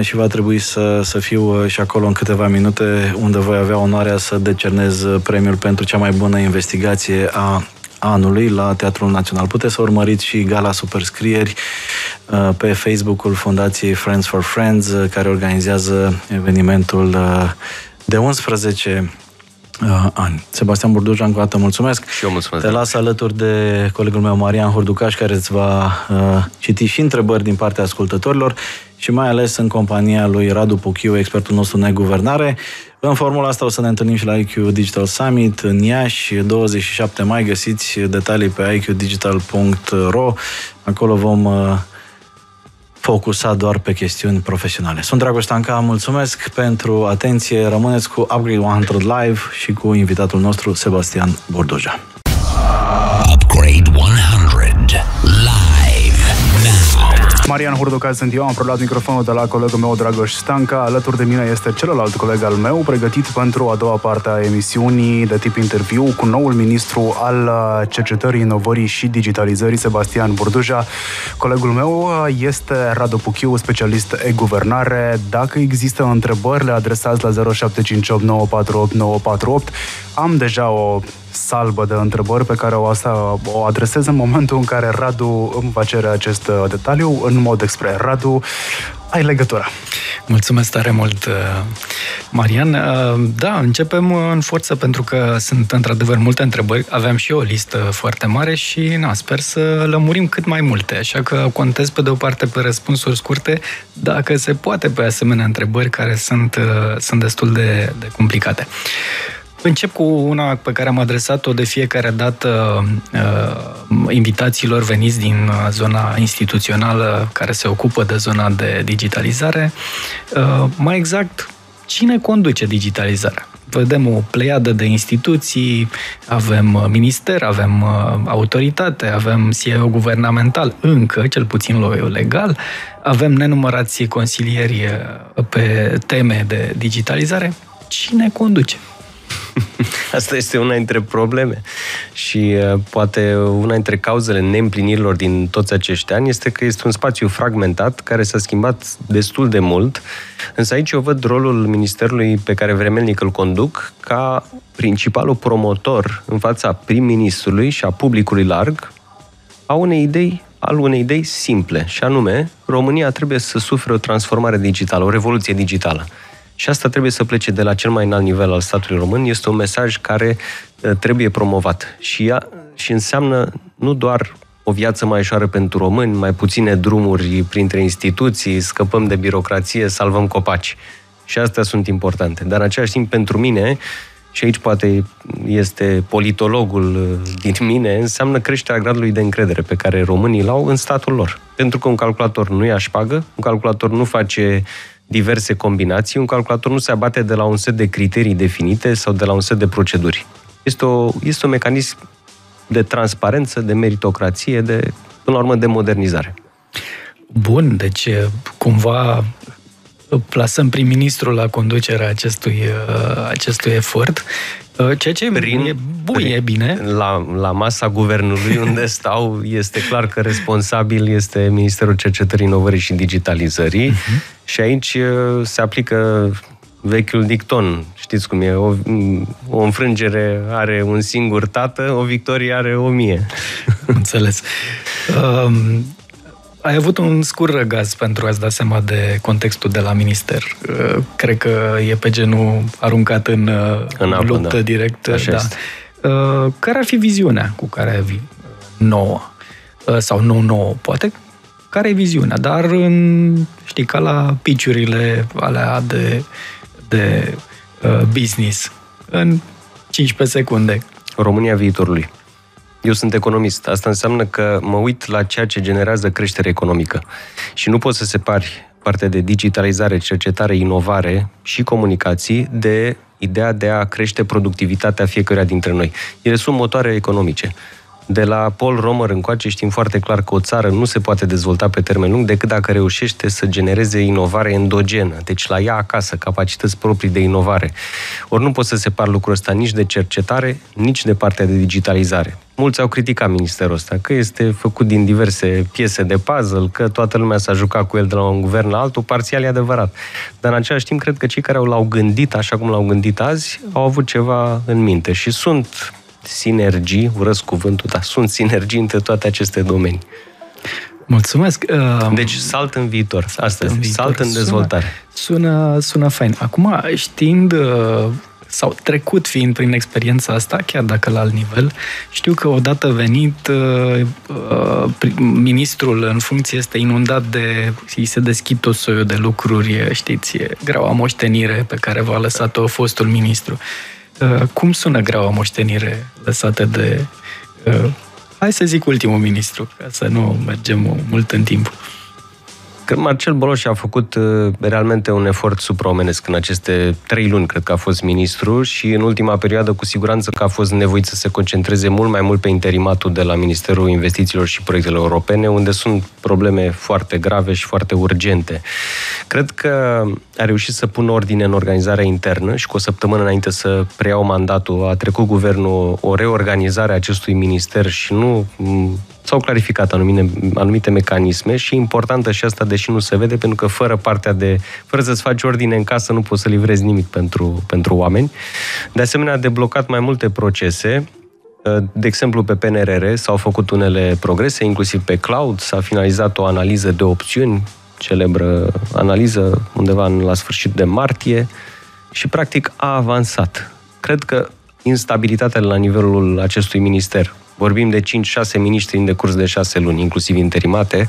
și va trebui să fiu și acolo în câteva minute, unde voi avea onoarea să decernez premiul pentru cea mai bună investigație a anului la Teatrul Național. Puteți să urmăriți și gala Superscrieri pe Facebook-ul Fundației Friends for Friends, care organizează evenimentul de 11 ani. Sebastian Burduja, încă o dată mulțumesc. Și eu mulțumesc. Te las alături de colegul meu Marian Hurducaș, care îți va citi și întrebări din partea ascultătorilor și mai ales în compania lui Radu Puchiu, expertul nostru în guvernare. În formula asta o să ne întâlnim și la IQ Digital Summit în Iași, 27 mai. Găsiți detalii pe iqdigital.ro. Acolo vom focusa doar pe chestiuni profesionale. Sunt Dragoș Stanca, mulțumesc pentru atenție. Rămâneți cu Upgrade 100 Live și cu invitatul nostru Sebastian Burduja. Upgrade 100 Live now. Marian Hurducaș sunt eu, am preluat microfonul de la colegul meu Dragoș Stanca. Alături de mine este celălalt coleg al meu, pregătit pentru a doua parte a emisiunii de tip interviu cu noul ministru al cercetării, inovării și digitalizării, Sebastian Burduja. Colegul meu este Radu Puchiu, specialist e-guvernare. Dacă există întrebări, le adresați la 0758948948. Am deja o salbă de întrebări pe care o adresez în momentul în care Radu îmi va cere acest detaliu. În mod expres, Radu, ai legătura. Mulțumesc tare mult, Marian. Da, începem în forță pentru că sunt într-adevăr multe întrebări. Aveam și eu o listă foarte mare și sper să lămurim cât mai multe. Așa că contez pe de o parte pe răspunsuri scurte, dacă se poate, pe asemenea întrebări care sunt destul de complicate. Încep cu una pe care am adresat-o de fiecare dată invitațiilor veniți din zona instituțională care se ocupă de zona de digitalizare. Mai exact, cine conduce digitalizarea? Vedem o pleiadă de instituții, avem minister, avem autoritate, avem CEO guvernamental, încă, cel puțin legal, avem nenumărați consilieri pe teme de digitalizare. Cine conduce? Asta este una dintre probleme și poate una dintre cauzele neîmplinirilor din toți acești ani este că este un spațiu fragmentat care s-a schimbat destul de mult, însă aici eu văd rolul ministerului pe care vremelnic îl conduc ca principalul promotor în fața prim-ministrului și a publicului larg al unei idei simple, și anume România trebuie să sufere o transformare digitală, o revoluție digitală. Și asta trebuie să plece de la cel mai înalt nivel al statului român. Este un mesaj care trebuie promovat. Și înseamnă nu doar o viață mai ușoară pentru români, mai puține drumuri printre instituții, scăpăm de birocrație, salvăm copaci. Și astea sunt importante. Dar în același timp, pentru mine, și aici poate este politologul din mine, înseamnă creșterea gradului de încredere pe care românii l-au în statul lor. Pentru că un calculator nu ia șpagă, un calculator nu face diverse combinații, un calculator nu se abate de la un set de criterii definite sau de la un set de proceduri. Este un mecanism de transparență, de meritocrație, până la urmă, de modernizare. Bun, deci cumva plasăm prim-ministrul la conducerea acestui efort, ceea ce e bine. La masa guvernului unde stau, este clar că responsabil este Ministerul Cercetării, Inovării și Digitalizării. Uh-huh. Și aici se aplică vechiul dicton. Știți cum e? O înfrângere are un singur tată, o victorie are 1000. Înțeles. Ai avut un scurt răgaz pentru a-ți da seama de contextul de la minister. Cred că e pe genul aruncat în apă, luptă, da. Direct. Da. Care ar fi viziunea cu care ai vii? Nouă. Sau nouă, poate? Care e viziunea? Dar, știi, ca la pitch-urile alea de business. În 15 secunde. România viitorului. Eu sunt economist. Asta înseamnă că mă uit la ceea ce generează creștere economică. Și nu poți să separi partea de digitalizare, cercetare, inovare și comunicații de ideea de a crește productivitatea fiecăruia dintre noi. Ele sunt motoare economice. De la Paul Romer încoace știm foarte clar că o țară nu se poate dezvolta pe termen lung decât dacă reușește să genereze inovare endogenă, deci la ea acasă, capacități proprii de inovare. Ori nu poți să separi lucrul ăsta nici de cercetare, nici de partea de digitalizare. Mulți au criticat ministerul ăsta, că este făcut din diverse piese de puzzle, că toată lumea s-a jucat cu el de la un guvern la altul, parțial e adevărat. Dar în același timp, cred că cei care l-au gândit așa cum l-au gândit azi, au avut ceva în minte și sunt sinergii, urăsc cuvântul, dar sunt sinergii între toate aceste domenii. Mulțumesc! Deci salt în viitor, salt în dezvoltare. Sună fain. Acum, știind sau trecut fiind prin experiența asta, chiar dacă la alt nivel, știu că odată venit ministrul în funcție este inundat de... îi se deschid tot soiul de lucruri, știți, e greaua moștenire pe care v-a lăsat-o fostul ministru. Cum sună greaua moștenire lăsată de... hai să zic ultimul ministru, ca să nu mergem mult în timp. Că Marcel Boloș a făcut realmente un efort supraomenesc în aceste 3 luni, cred că a fost ministru, și în ultima perioadă, cu siguranță că a fost nevoit să se concentreze mult mai mult pe interimatul de la Ministerul Investițiilor și Proiectelor Europene, unde sunt probleme foarte grave și foarte urgente. Cred că a reușit să pună ordine în organizarea internă și cu o săptămână înainte să preiau mandatul, a trecut guvernul o reorganizare a acestui minister și nu... s-au clarificat anumite mecanisme și e importantă și asta, deși nu se vede, pentru că fără să-ți faci ordine în casă nu poți să livrezi nimic pentru oameni. De asemenea, a deblocat mai multe procese. De exemplu, pe PNRR s-au făcut unele progrese, inclusiv pe cloud. S-a finalizat o analiză de opțiuni, celebră analiză, undeva la sfârșit de martie și, practic, a avansat. Cred că instabilitatea la nivelul acestui minister, vorbim de 5-6 miniștri în decurs de 6 luni, inclusiv interimate,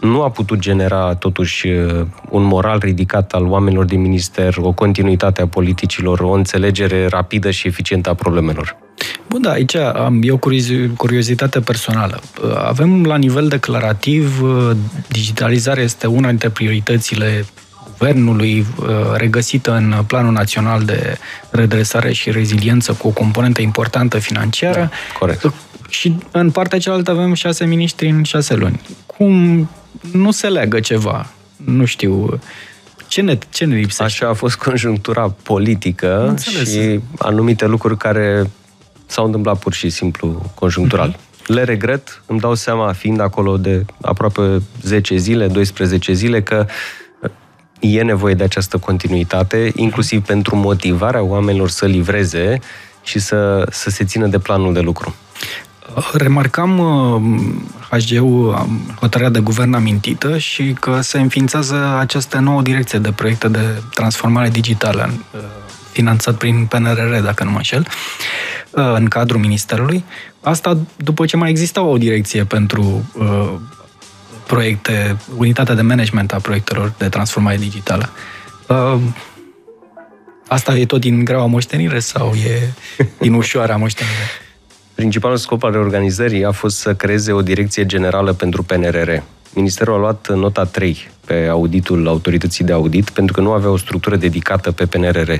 nu a putut genera totuși un moral ridicat al oamenilor din minister, o continuitate a politicilor, o înțelegere rapidă și eficientă a problemelor. Bun, da, aici am eu curiozitate personală. Avem la nivel declarativ, digitalizarea este una dintre prioritățile guvernului, regăsită în Planul Național de Redresare și Reziliență cu o componentă importantă financiară. Da, corect. Și în partea cealaltă avem 6 miniștri în 6 luni. Cum nu se leagă ceva? Nu știu. Ce ne lipsește? Așa a fost conjunctura politică. Înțeles. Și anumite lucruri care s-au întâmplat pur și simplu conjunctural. Le regret, îmi dau seama, fiind acolo de aproape 10 zile, 12 zile, că e nevoie de această continuitate, inclusiv pentru motivarea oamenilor să livreze și să se țină de planul de lucru. Remarcam HG-ul, hotărârea de guvern amintită, și că se înființează această nouă direcție de proiecte de transformare digitală, finanțat prin PNRR, dacă nu mă înșel, în cadrul ministerului. Asta după ce mai exista o direcție pentru proiecte, unitatea de management a proiectelor de transformare digitală. Asta e tot din greaua moștenire sau e din ușoara moștenire? Principalul scop al reorganizării a fost să creeze o direcție generală pentru PNRR. Ministerul a luat nota 3 pe auditul autorității de audit, pentru că nu avea o structură dedicată pe PNRR.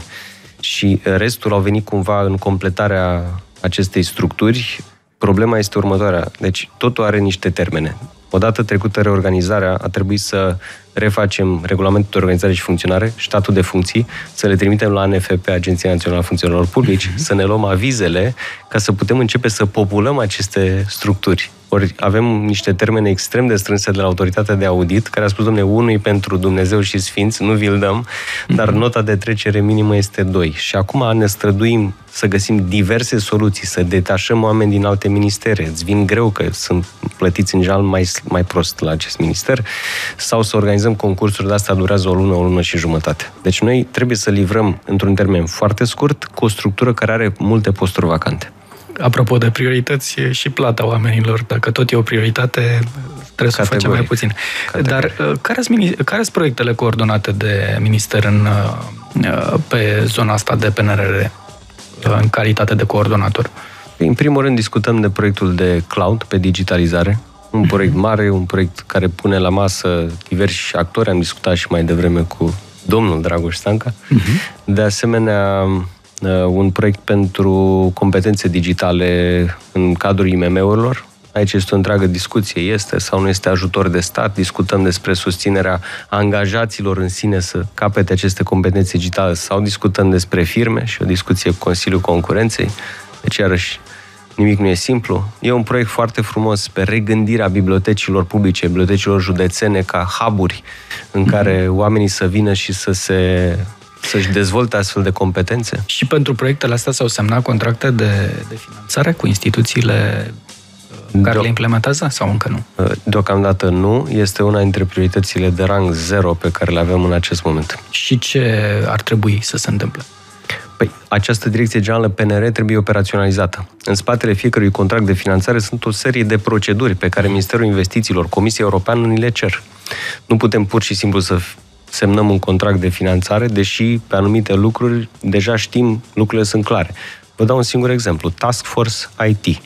Și restul au venit cumva în completarea acestei structuri. Problema este următoarea. Deci totul are niște termene. Odată trecută reorganizarea, a trebuit să refacem regulamentul de organizare și funcționare, statul de funcții, să le trimitem la ANFP, Agenția Națională a Funcționarilor Publici, să ne luăm avizele ca să putem începe să populăm aceste structuri. Ori avem niște termene extrem de strânse de la autoritatea de audit, care a spus, domnule, 1 pentru Dumnezeu și Sfinți, nu vi-l dăm, dar nota de trecere minimă este 2. Și acum ne străduim să găsim diverse soluții, să detașăm oameni din alte ministere. Îți vin greu că sunt plătiți în general mai prost la acest minister, sau să organizăm concursuri, de asta durează o lună și jumătate. Deci noi trebuie să livrăm într-un termen foarte scurt, cu o structură care are multe posturi vacante. Apropo de priorități și plata oamenilor, dacă tot e o prioritate, trebuie să o facem mai puțin. Categoric. Dar care sunt proiectele coordonate de minister pe zona asta de PNRR, în calitate de coordonator? În primul rând discutăm de proiectul de cloud pe digitalizare, un proiect mare, un proiect care pune la masă diversi actori, am discutat și mai devreme cu domnul Dragoș Stanca. De asemenea, un proiect pentru competențe digitale în cadrul IMM-urilor. Aici este o întreagă discuție, este sau nu este ajutor de stat, discutăm despre susținerea angajaților în sine să capete aceste competențe digitale sau discutăm despre firme și o discuție cu Consiliul Concurenței. Deci, iarăși, nimic nu e simplu. E un proiect foarte frumos pe regândirea bibliotecilor publice, bibliotecilor județene ca hub-uri în care oamenii să vină și să se să-și dezvolte astfel de competențe? Și pentru proiectele astea s-au semnat contracte de finanțare cu instituțiile care le implementează sau încă nu? Deocamdată nu. Este una dintre prioritățile de rang 0 pe care le avem în acest moment. Și ce ar trebui să se întâmple? Păi, această direcție generală PNR trebuie operaționalizată. În spatele fiecărui contract de finanțare sunt o serie de proceduri pe care Ministerul Investițiilor, Comisia Europeană, ni le cer. Nu putem pur și simplu să semnăm un contract de finanțare, deși pe anumite lucruri deja știm, lucrurile sunt clare. Vă dau un singur exemplu. Task Force IT.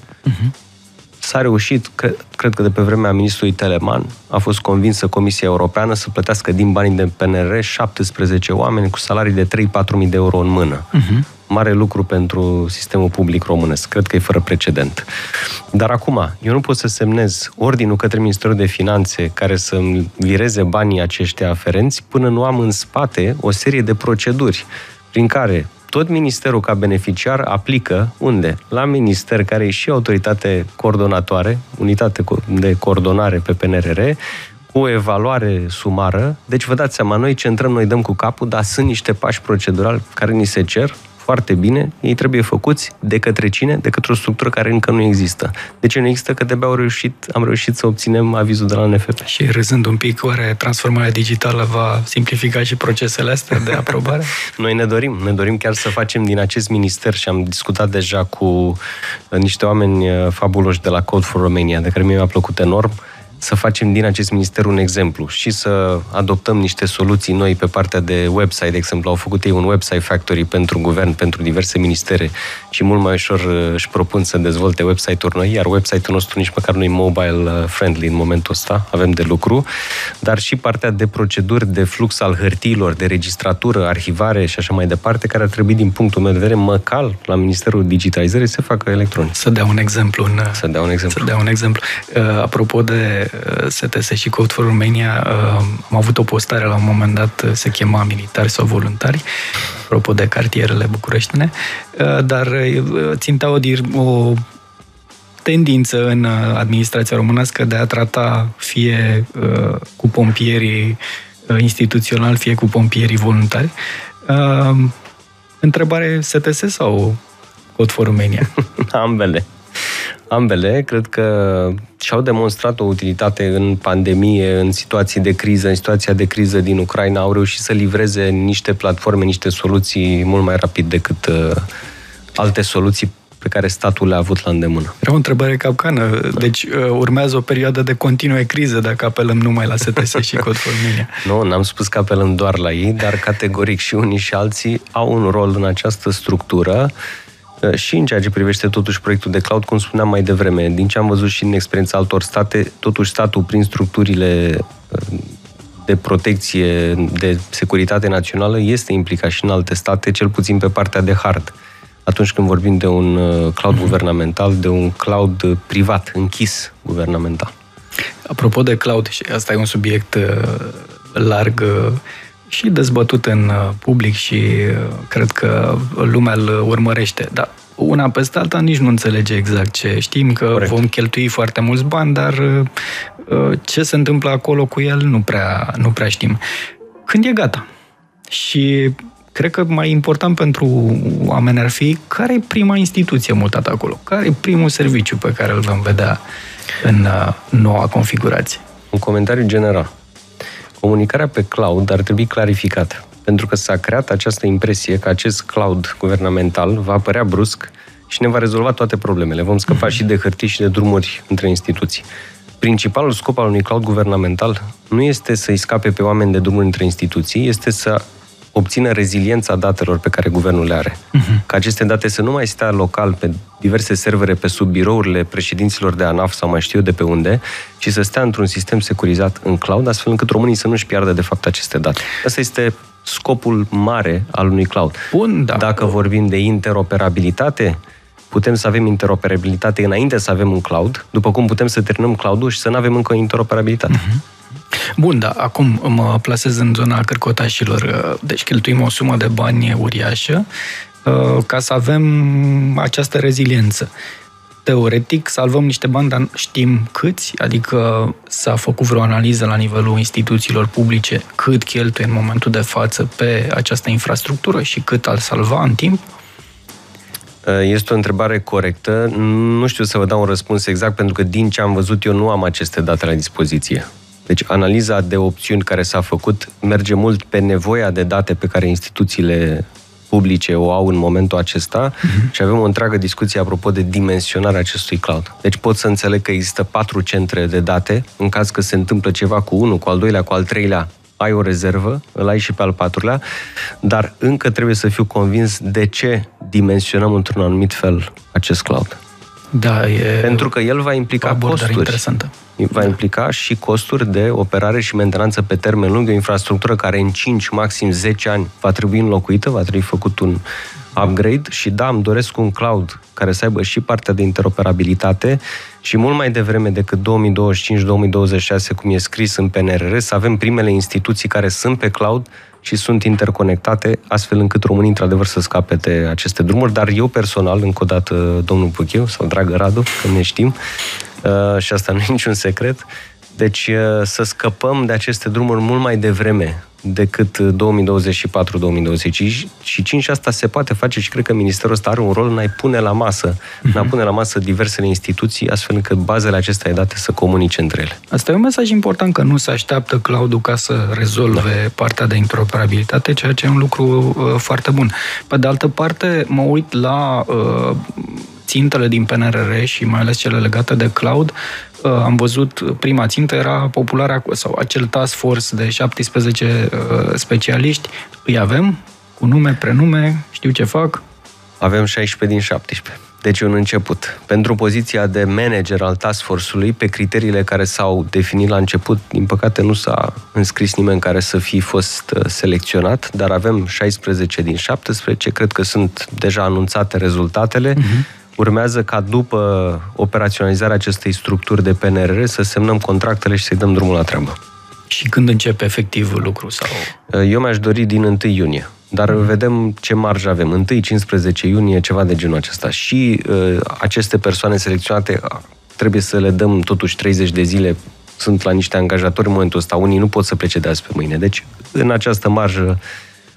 S-a reușit, cred că de pe vremea ministrului Teleman, a fost convinsă Comisia Europeană să plătească din banii de PNR 17 oameni cu salarii de 3-4.000 de euro în mână. Mare lucru pentru sistemul public românesc. Cred că e fără precedent. Dar acum, eu nu pot să semnez ordinul către Ministerul de Finanțe care să-mi vireze banii aceștia aferenți până nu am în spate o serie de proceduri prin care tot ministerul ca beneficiar aplică unde? La minister, care e și autoritate coordonatoare, unitate de coordonare pe PNRR, cu o evaluare sumară. Deci vă dați seama, noi centrăm, noi dăm cu capul, dar sunt niște pași procedurali care ni se cer foarte bine, ei trebuie făcuți de către cine? De către o structură care încă nu există. De ce nu există? Că de-abia am reușit să obținem avizul de la NFP. Și râzând un pic, oare transformarea digitală va simplifica și procesele astea de aprobare? Noi ne dorim chiar să facem din acest minister, și am discutat deja cu niște oameni fabuloși de la Code for Romania, de care mi-a plăcut enorm, să facem din acest minister un exemplu și să adoptăm niște soluții noi pe partea de website. De exemplu, au făcut ei un website factory pentru guvern, pentru diverse ministere și mult mai ușor își propun să dezvolte website-uri noi, iar website-ul nostru nici măcar nu e mobile-friendly în momentul ăsta, avem de lucru, dar și partea de proceduri, de flux al hârtiilor, de registratură, arhivare și așa mai departe, care ar trebui, din punctul meu de vedere, măcar la Ministerul Digitalizării să facă electronic. Să dea un exemplu. Apropo de STS și Code for Romania, am avut o postare la un moment dat, se chema militari sau voluntari, apropo de cartierele bucureștine, dar ținta o tendință în administrația românească de a trata fie cu pompierii instituționali, fie cu pompierii voluntari. Întrebare, STS sau Code for Romania? Ambele, cred că și-au demonstrat o utilitate în pandemie, în situații de criză, în situația de criză din Ucraina, au reușit să livreze niște platforme, niște soluții mult mai rapid decât alte soluții pe care statul le-a avut la îndemână. Era o întrebare capcană. Deci urmează o perioadă de continuă criză dacă apelăm numai la STS și Code for Romania. Nu, n-am spus că apelăm doar la ei, dar categoric și unii și alții au un rol în această structură. Și în ceea ce privește totuși proiectul de cloud, cum spuneam mai devreme, din ce am văzut și în experiența altor state, totuși statul, prin structurile de protecție, de securitate națională, este implicat și în alte state, cel puțin pe partea de hard. Atunci când vorbim de un cloud guvernamental, de un cloud privat, închis guvernamental. Apropo de cloud, și asta e un subiect larg și dezbătut în public și cred că lumea îl urmărește. Dar una peste alta nici nu înțelege exact ce. Știm că corect, vom cheltui foarte mulți bani, dar ce se întâmplă acolo cu el nu prea știm. Când e gata? Și cred că mai important pentru oameni ar fi care e prima instituție mutată acolo? Care e primul serviciu pe care îl vom vedea în noua configurație? Un comentariu general. Comunicarea pe cloud ar trebui clarificată, pentru că s-a creat această impresie că acest cloud guvernamental va apărea brusc și ne va rezolva toate problemele. Vom scăpa și de hârtii și de drumuri între instituții. Principalul scop al unui cloud guvernamental nu este să-i scape pe oameni de drumuri între instituții, este să obțină reziliența datelor pe care guvernul le are. Că aceste date să nu mai stea local pe diverse servere, pe sub birourile președinților de ANAF sau mai știu de pe unde, ci să stea într-un sistem securizat în cloud, astfel încât românii să nu-și piardă de fapt aceste date. Asta este scopul mare al unui cloud. Bun, da. Dacă vorbim de interoperabilitate, putem să avem interoperabilitate înainte să avem un cloud, după cum putem să terminăm cloud-ul și să nu avem încă interoperabilitate. Bun, da, acum mă plasez în zona cărcotașilor. Deci cheltuim o sumă de bani uriașă ca să avem această reziliență. teoretic salvăm niște bani, dar știm câți? Adică s-a făcut vreo analiză la nivelul instituțiilor publice cât cheltuie în momentul de față pe această infrastructură și cât ar salva în timp? Este o întrebare corectă. Nu știu să vă dau un răspuns exact, pentru că din ce am văzut eu nu am aceste date la dispoziție. Deci analiza de opțiuni care s-a făcut merge mult pe nevoia de date pe care instituțiile publice o au în momentul acesta și avem o întreagă discuție apropo de dimensionarea acestui cloud. Deci pot să înțeleg că există 4 centre de date, în caz că se întâmplă ceva cu unul, cu al doilea, cu al treilea, ai o rezervă, îl ai și pe al patrulea, dar încă trebuie să fiu convins de ce dimensionăm într-un anumit fel acest cloud. Da, e pentru că el va implica costuri. Interesantă. Va implica și costuri de operare și mentenanță pe termen lung, o infrastructură care în 5, maxim 10 ani va trebui înlocuită, va trebui făcut un upgrade și da, îmi doresc un cloud care să aibă și partea de interoperabilitate și mult mai devreme decât 2025-2026, cum e scris în PNRR, să avem primele instituții care sunt pe cloud și sunt interconectate, astfel încât românii, într-adevăr, să scape de aceste drumuri. Dar eu personal, încă o dată, domnul Puchiu, sau dragă Radu, că ne știm, și asta nu e niciun secret, deci să scăpăm de aceste drumuri mult mai devreme decât 2024-2025 și asta se poate face și cred că ministerul ăsta are un rol în a-i pune la masă, diversele instituții, astfel încât bazele acestea de date să comunice între ele. Asta e un mesaj important, că nu se așteaptă cloud-ul ca să rezolve partea de interoperabilitate, ceea ce e un lucru foarte bun. Pe de altă parte, mă uit la țintele din PNRR și mai ales cele legate de cloud. Am văzut, prima țintă era popularea, sau acel task force de 17 specialiști. Îi avem cu nume, prenume, știu ce fac. Avem 16 din 17. Deci un început. Pentru poziția de manager al task force-ului, pe criteriile care s-au definit la început, din păcate nu s-a înscris nimeni care să fi fost selecționat, dar avem 16 din 17. Cred că sunt deja anunțate rezultatele. Urmează ca după operaționalizarea acestei structuri de PNRR să semnăm contractele și să-i dăm drumul la treabă. Și când începe efectiv lucrul? Sau? Eu mi-aș dori din 1 iunie, dar vedem ce marjă avem. 1, 15 iunie, ceva de genul acesta. Și aceste persoane selecționate trebuie să le dăm totuși 30 de zile, sunt la niște angajatori în momentul ăsta, unii nu pot să plece de azi pe mâine. Deci în această marjă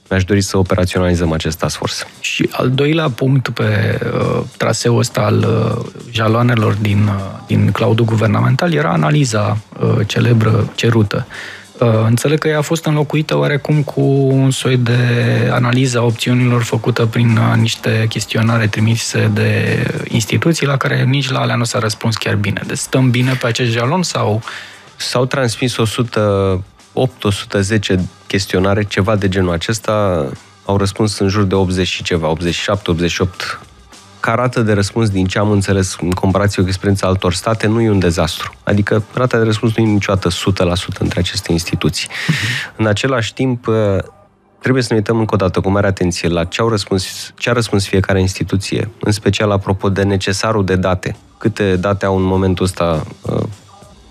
mi-aș dori să operaționalizăm acest task force. Și al doilea punct pe traseul ăsta al jaloanelor din cloud-ul guvernamental era analiza celebră cerută. Înțeleg că ea a fost înlocuită oarecum cu un soi de analiză a opțiunilor făcută prin niște chestionare trimise de instituții la care nici la alea nu s-a răspuns chiar bine. Deci stăm bine pe acest jalon sau? S-au transmis 810 chestionare, ceva de genul acesta, au răspuns în jur de 80 și ceva, 87, 88. Ca rată de răspuns, din ce am înțeles, în comparație cu experiența altor state, nu e un dezastru. Adică rata de răspuns nu e niciodată 100% între aceste instituții. În același timp, trebuie să ne uităm încă o dată cu mare atenție la ce a răspuns fiecare instituție, în special apropo de necesarul de date. Câte date au în momentul ăsta,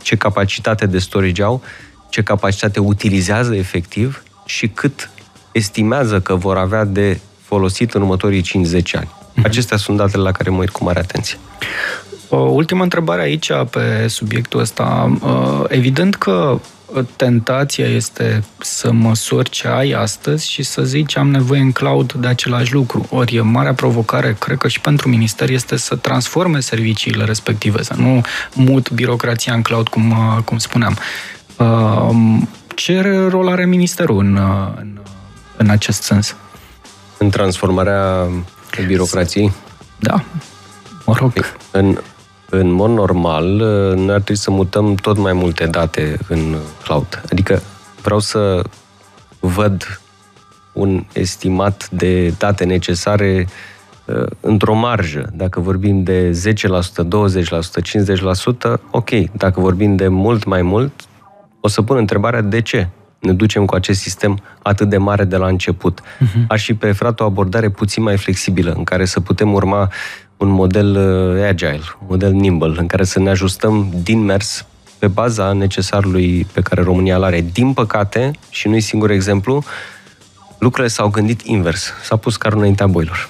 ce capacitate de storage au, ce capacitate utilizează efectiv și cât estimează că vor avea de folosit în următorii 5-10 ani. Acestea sunt datele la care mă uit cu mare atenție. O ultimă întrebare aici pe subiectul ăsta. Evident că tentația este să măsori ce ai astăzi și să zici am nevoie în cloud de același lucru. Ori marea provocare, cred că și pentru minister, este să transforme serviciile respective, să nu mut birocrația în cloud, cum spuneam. Ce rol are ministerul în acest sens? În transformarea birocrației? Da, mă rog. În mod normal, noi ar trebui să mutăm tot mai multe date în cloud. Adică vreau să văd un estimat de date necesare într-o marjă. Dacă vorbim de 10%, 20%, 50%, ok. Dacă vorbim de mult mai mult, o să pun întrebarea de ce ne ducem cu acest sistem atât de mare de la început. Aș fi preferat o abordare puțin mai flexibilă, în care să putem urma un model agile, un model nimble, în care să ne ajustăm din mers pe baza necesarului pe care România îl are. Din păcate, și nu-i singur exemplu, lucrurile s-au gândit invers. S-a pus carul înaintea boilor.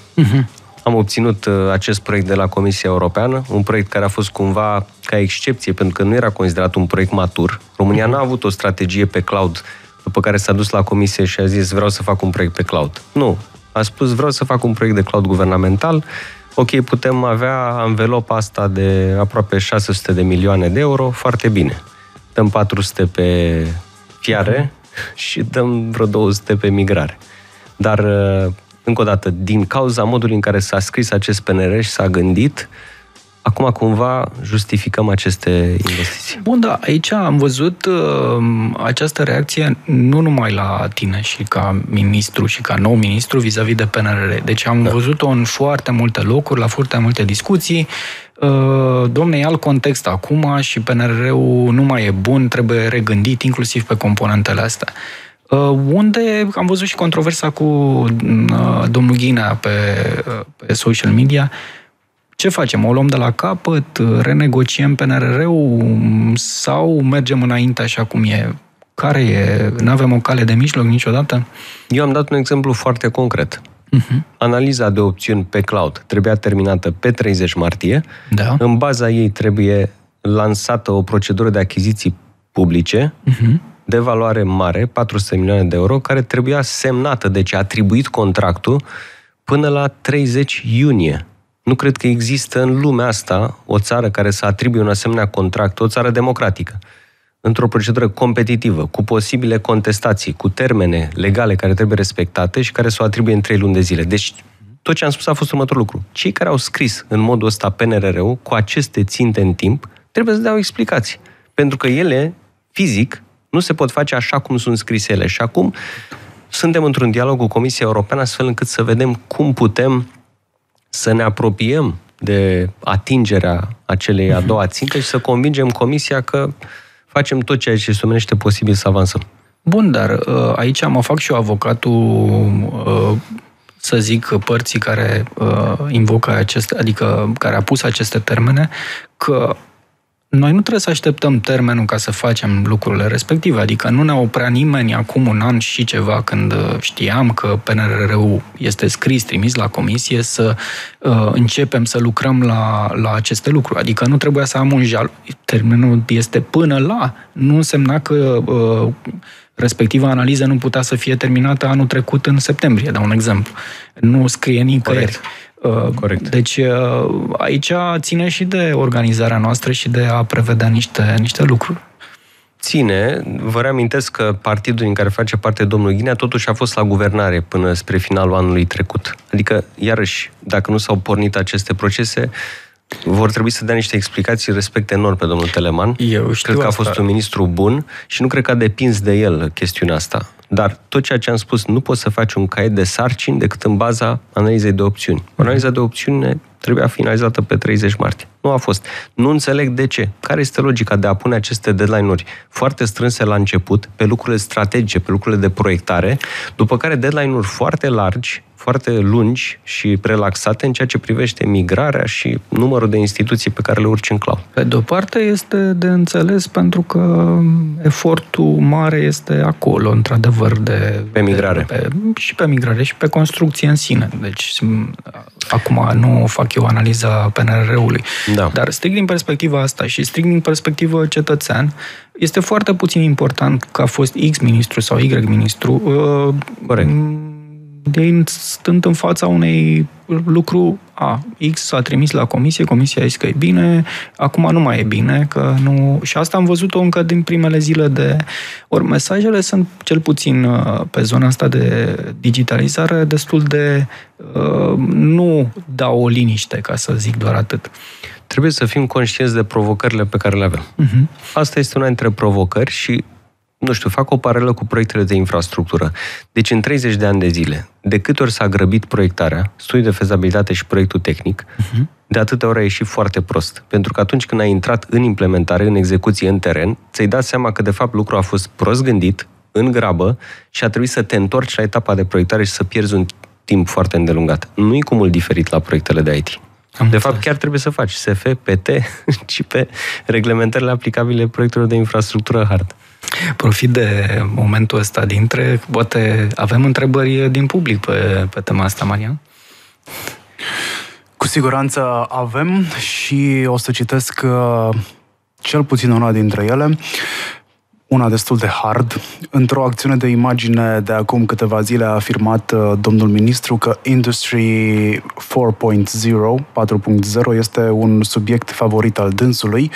Am obținut acest proiect de la Comisia Europeană, un proiect care a fost cumva ca excepție, pentru că nu era considerat un proiect matur. România n-a avut o strategie pe cloud, după care s-a dus la Comisie și a zis vreau să fac un proiect pe cloud. Nu, a spus vreau să fac un proiect de cloud guvernamental. Ok, putem avea anvelopa asta de aproape 600 de milioane de euro, foarte bine. Dăm 400 pe fiare și dăm vreo 200 pe migrare. Dar, încă o dată, din cauza modului în care s-a scris acest PNR și s-a gândit, acum cumva justificăm aceste investiții. Bun, da, aici am văzut această reacție nu numai la tine și ca ministru și ca nou ministru vis-a-vis de PNRR. Deci am văzut-o în foarte multe locuri, la foarte multe discuții. Domne, e alt context acum și PNRR-ul nu mai e bun, trebuie regândit inclusiv pe componentele astea. Unde am văzut și controversa cu domnul Ghinea pe social media. Ce facem? O luăm de la capăt? Renegociem PNRR-ul? Sau mergem înainte așa cum e? Care e? N-avem o cale de mijloc niciodată? Eu am dat un exemplu foarte concret. Analiza de opțiuni pe cloud trebuia terminată pe 30 martie. Da. În baza ei trebuie lansată o procedură de achiziții publice de valoare mare, 400 milioane de euro, care trebuia semnată, deci atribuit contractul, până la 30 iunie. Nu cred că există în lumea asta o țară care să atribuie un asemenea contract, o țară democratică, într-o procedură competitivă, cu posibile contestații, cu termene legale care trebuie respectate și care să o atribuie în 3 luni de zile. Deci, tot ce am spus a fost următorul lucru. Cei care au scris în modul ăsta PNRR-ul, cu aceste ținte în timp, trebuie să dea o explicație. Pentru că ele, fizic, nu se pot face așa cum sunt scrise ele. Și acum suntem într-un dialog cu Comisia Europeană, astfel încât să vedem cum putem să ne apropiem de atingerea acelei a doua ținte și să convingem Comisia că facem tot ceea ce se omenește posibil să avansăm. Bun, dar aici mă fac și eu avocatul, să zic, părții care invocă aceste, adică care a pus aceste termene, că noi nu trebuie să așteptăm termenul ca să facem lucrurile respective, adică nu ne oprea nimeni acum un an și ceva când știam că PNRR-ul este scris, trimis la comisie, să începem să lucrăm la aceste lucruri. Adică nu trebuia să am un jal. Termenul este până la. Nu însemna că respectiva analiză nu putea să fie terminată anul trecut în septembrie, dau un exemplu. Nu scrie nicăieri. Corect. Deci aici ține și de organizarea noastră și de a prevedea niște lucruri. Ține, vă reamintesc că partidul în care face parte domnul Ghinea totuși a fost la guvernare până spre finalul anului trecut. Adică, iarăși, dacă nu s-au pornit aceste procese, vor trebui să dea niște explicații, respect enorm pe domnul Teleman. Eu știu, cred că a fost un ministru bun și nu cred că a depins de el chestiunea asta. Dar tot ceea ce am spus, nu poți să faci un caiet de sarcini decât în baza analizei de opțiuni. Analiza de opțiune trebuia finalizată pe 30 martie. Nu a fost. Nu înțeleg de ce. Care este logica de a pune aceste deadline-uri foarte strânse la început, pe lucrurile strategice, pe lucrurile de proiectare, după care deadline-uri foarte largi, foarte lungi și relaxate în ceea ce privește migrarea și numărul de instituții pe care le urci în cloud. Pe de-o parte este de înțeles pentru că efortul mare este acolo, într-adevăr, pe migrare. Și pe migrare și pe construcție în sine. Deci, acum nu fac eu analiza PNRR-ului. Da. Dar strict din perspectiva asta și strict din perspectivă cetățean, este foarte puțin important că a fost X ministru sau Y ministru. Corect. Ei stând în fața unei lucru, X s-a trimis la comisie, comisia a zis că e bine, acum nu mai e bine, că nu... Și asta am văzut-o încă din primele zile de... Ori mesajele sunt, cel puțin pe zona asta de digitalizare, destul de... nu dau o liniște, ca să zic doar atât. Trebuie să fim conștienți de provocările pe care le avem. Asta este una dintre provocări și nu știu, fac o paralelă cu proiectele de infrastructură. Deci în 30 de ani de zile, de câte ori s-a grăbit proiectarea, studiul de fezabilitate și proiectul tehnic, de atâtea ori a ieșit foarte prost. Pentru că atunci când ai intrat în implementare, în execuție, în teren, ți-ai dat seama că de fapt lucrul a fost prost gândit, în grabă, și a trebuit să te întorci la etapa de proiectare și să pierzi un timp foarte îndelungat. Nu e cu mult diferit la proiectele de IT. De fapt, chiar trebuie să faci SF, PT și pe reglementările aplicabile proiectelor de infrastructură hard. Profit de momentul ăsta dintre... Poate avem întrebări din public pe tema asta, Marian? siguranță avem și o să citesc cel puțin una dintre ele, una destul de hard. Într-o acțiune de imagine de acum câteva zile a afirmat domnul ministru că Industry 4.0 este un subiect favorit al dânsului.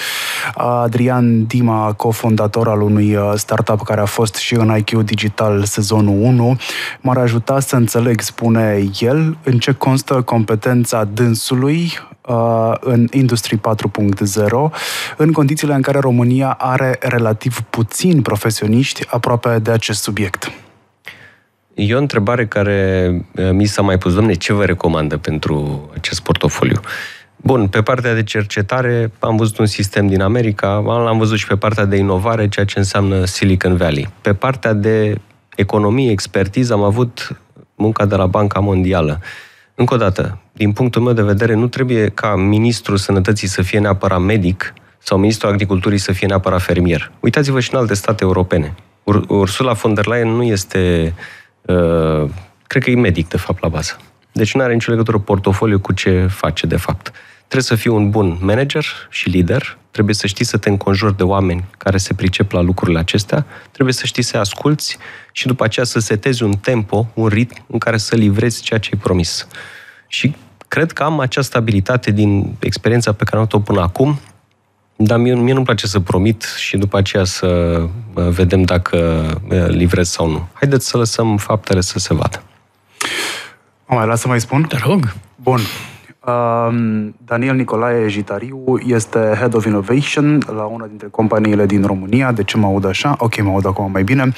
Adrian Dima, cofondator al unui startup care a fost și în IQ Digital sezonul 1, m-ar ajuta să înțeleg, spune el, în ce constă competența dânsului în Industry 4.0, în condițiile în care România are relativ puțini profesioniști aproape de acest subiect. E o întrebare care mi s-a mai pus, domne, ce vă recomandă pentru acest portofoliu? Bun, pe partea de cercetare am văzut un sistem din America, l-am văzut și pe partea de inovare, ceea ce înseamnă Silicon Valley. Pe partea de economie, expertiză, am avut munca de la Banca Mondială. Încă o dată, din punctul meu de vedere, nu trebuie ca ministrul sănătății să fie neapărat medic sau ministrul agriculturii să fie neapărat fermier. Uitați-vă și în alte state europene. Ursula von der Leyen nu este... cred că e medic, de fapt, la bază. Deci nu are nicio legătură portofoliu cu ce face, de fapt. Trebuie să fii un bun manager și lider, trebuie să știi să te înconjuri de oameni care se pricep la lucrurile acestea, trebuie să știi să asculți și după aceea să setezi un tempo, un ritm în care să livrezi ceea ce ai promis. Și cred că am această abilitate din experiența pe care am avut-o până acum, dar mie nu-mi place să promit și după aceea să vedem dacă livrez sau nu. Haideți să lăsăm faptele să se vadă. O mai las să mai spun? Te rog. Bun. Daniel Nicolae Jitariu este Head of Innovation la una dintre companiile din România. De ce mă aud așa? Ok, mă aud acum mai bine.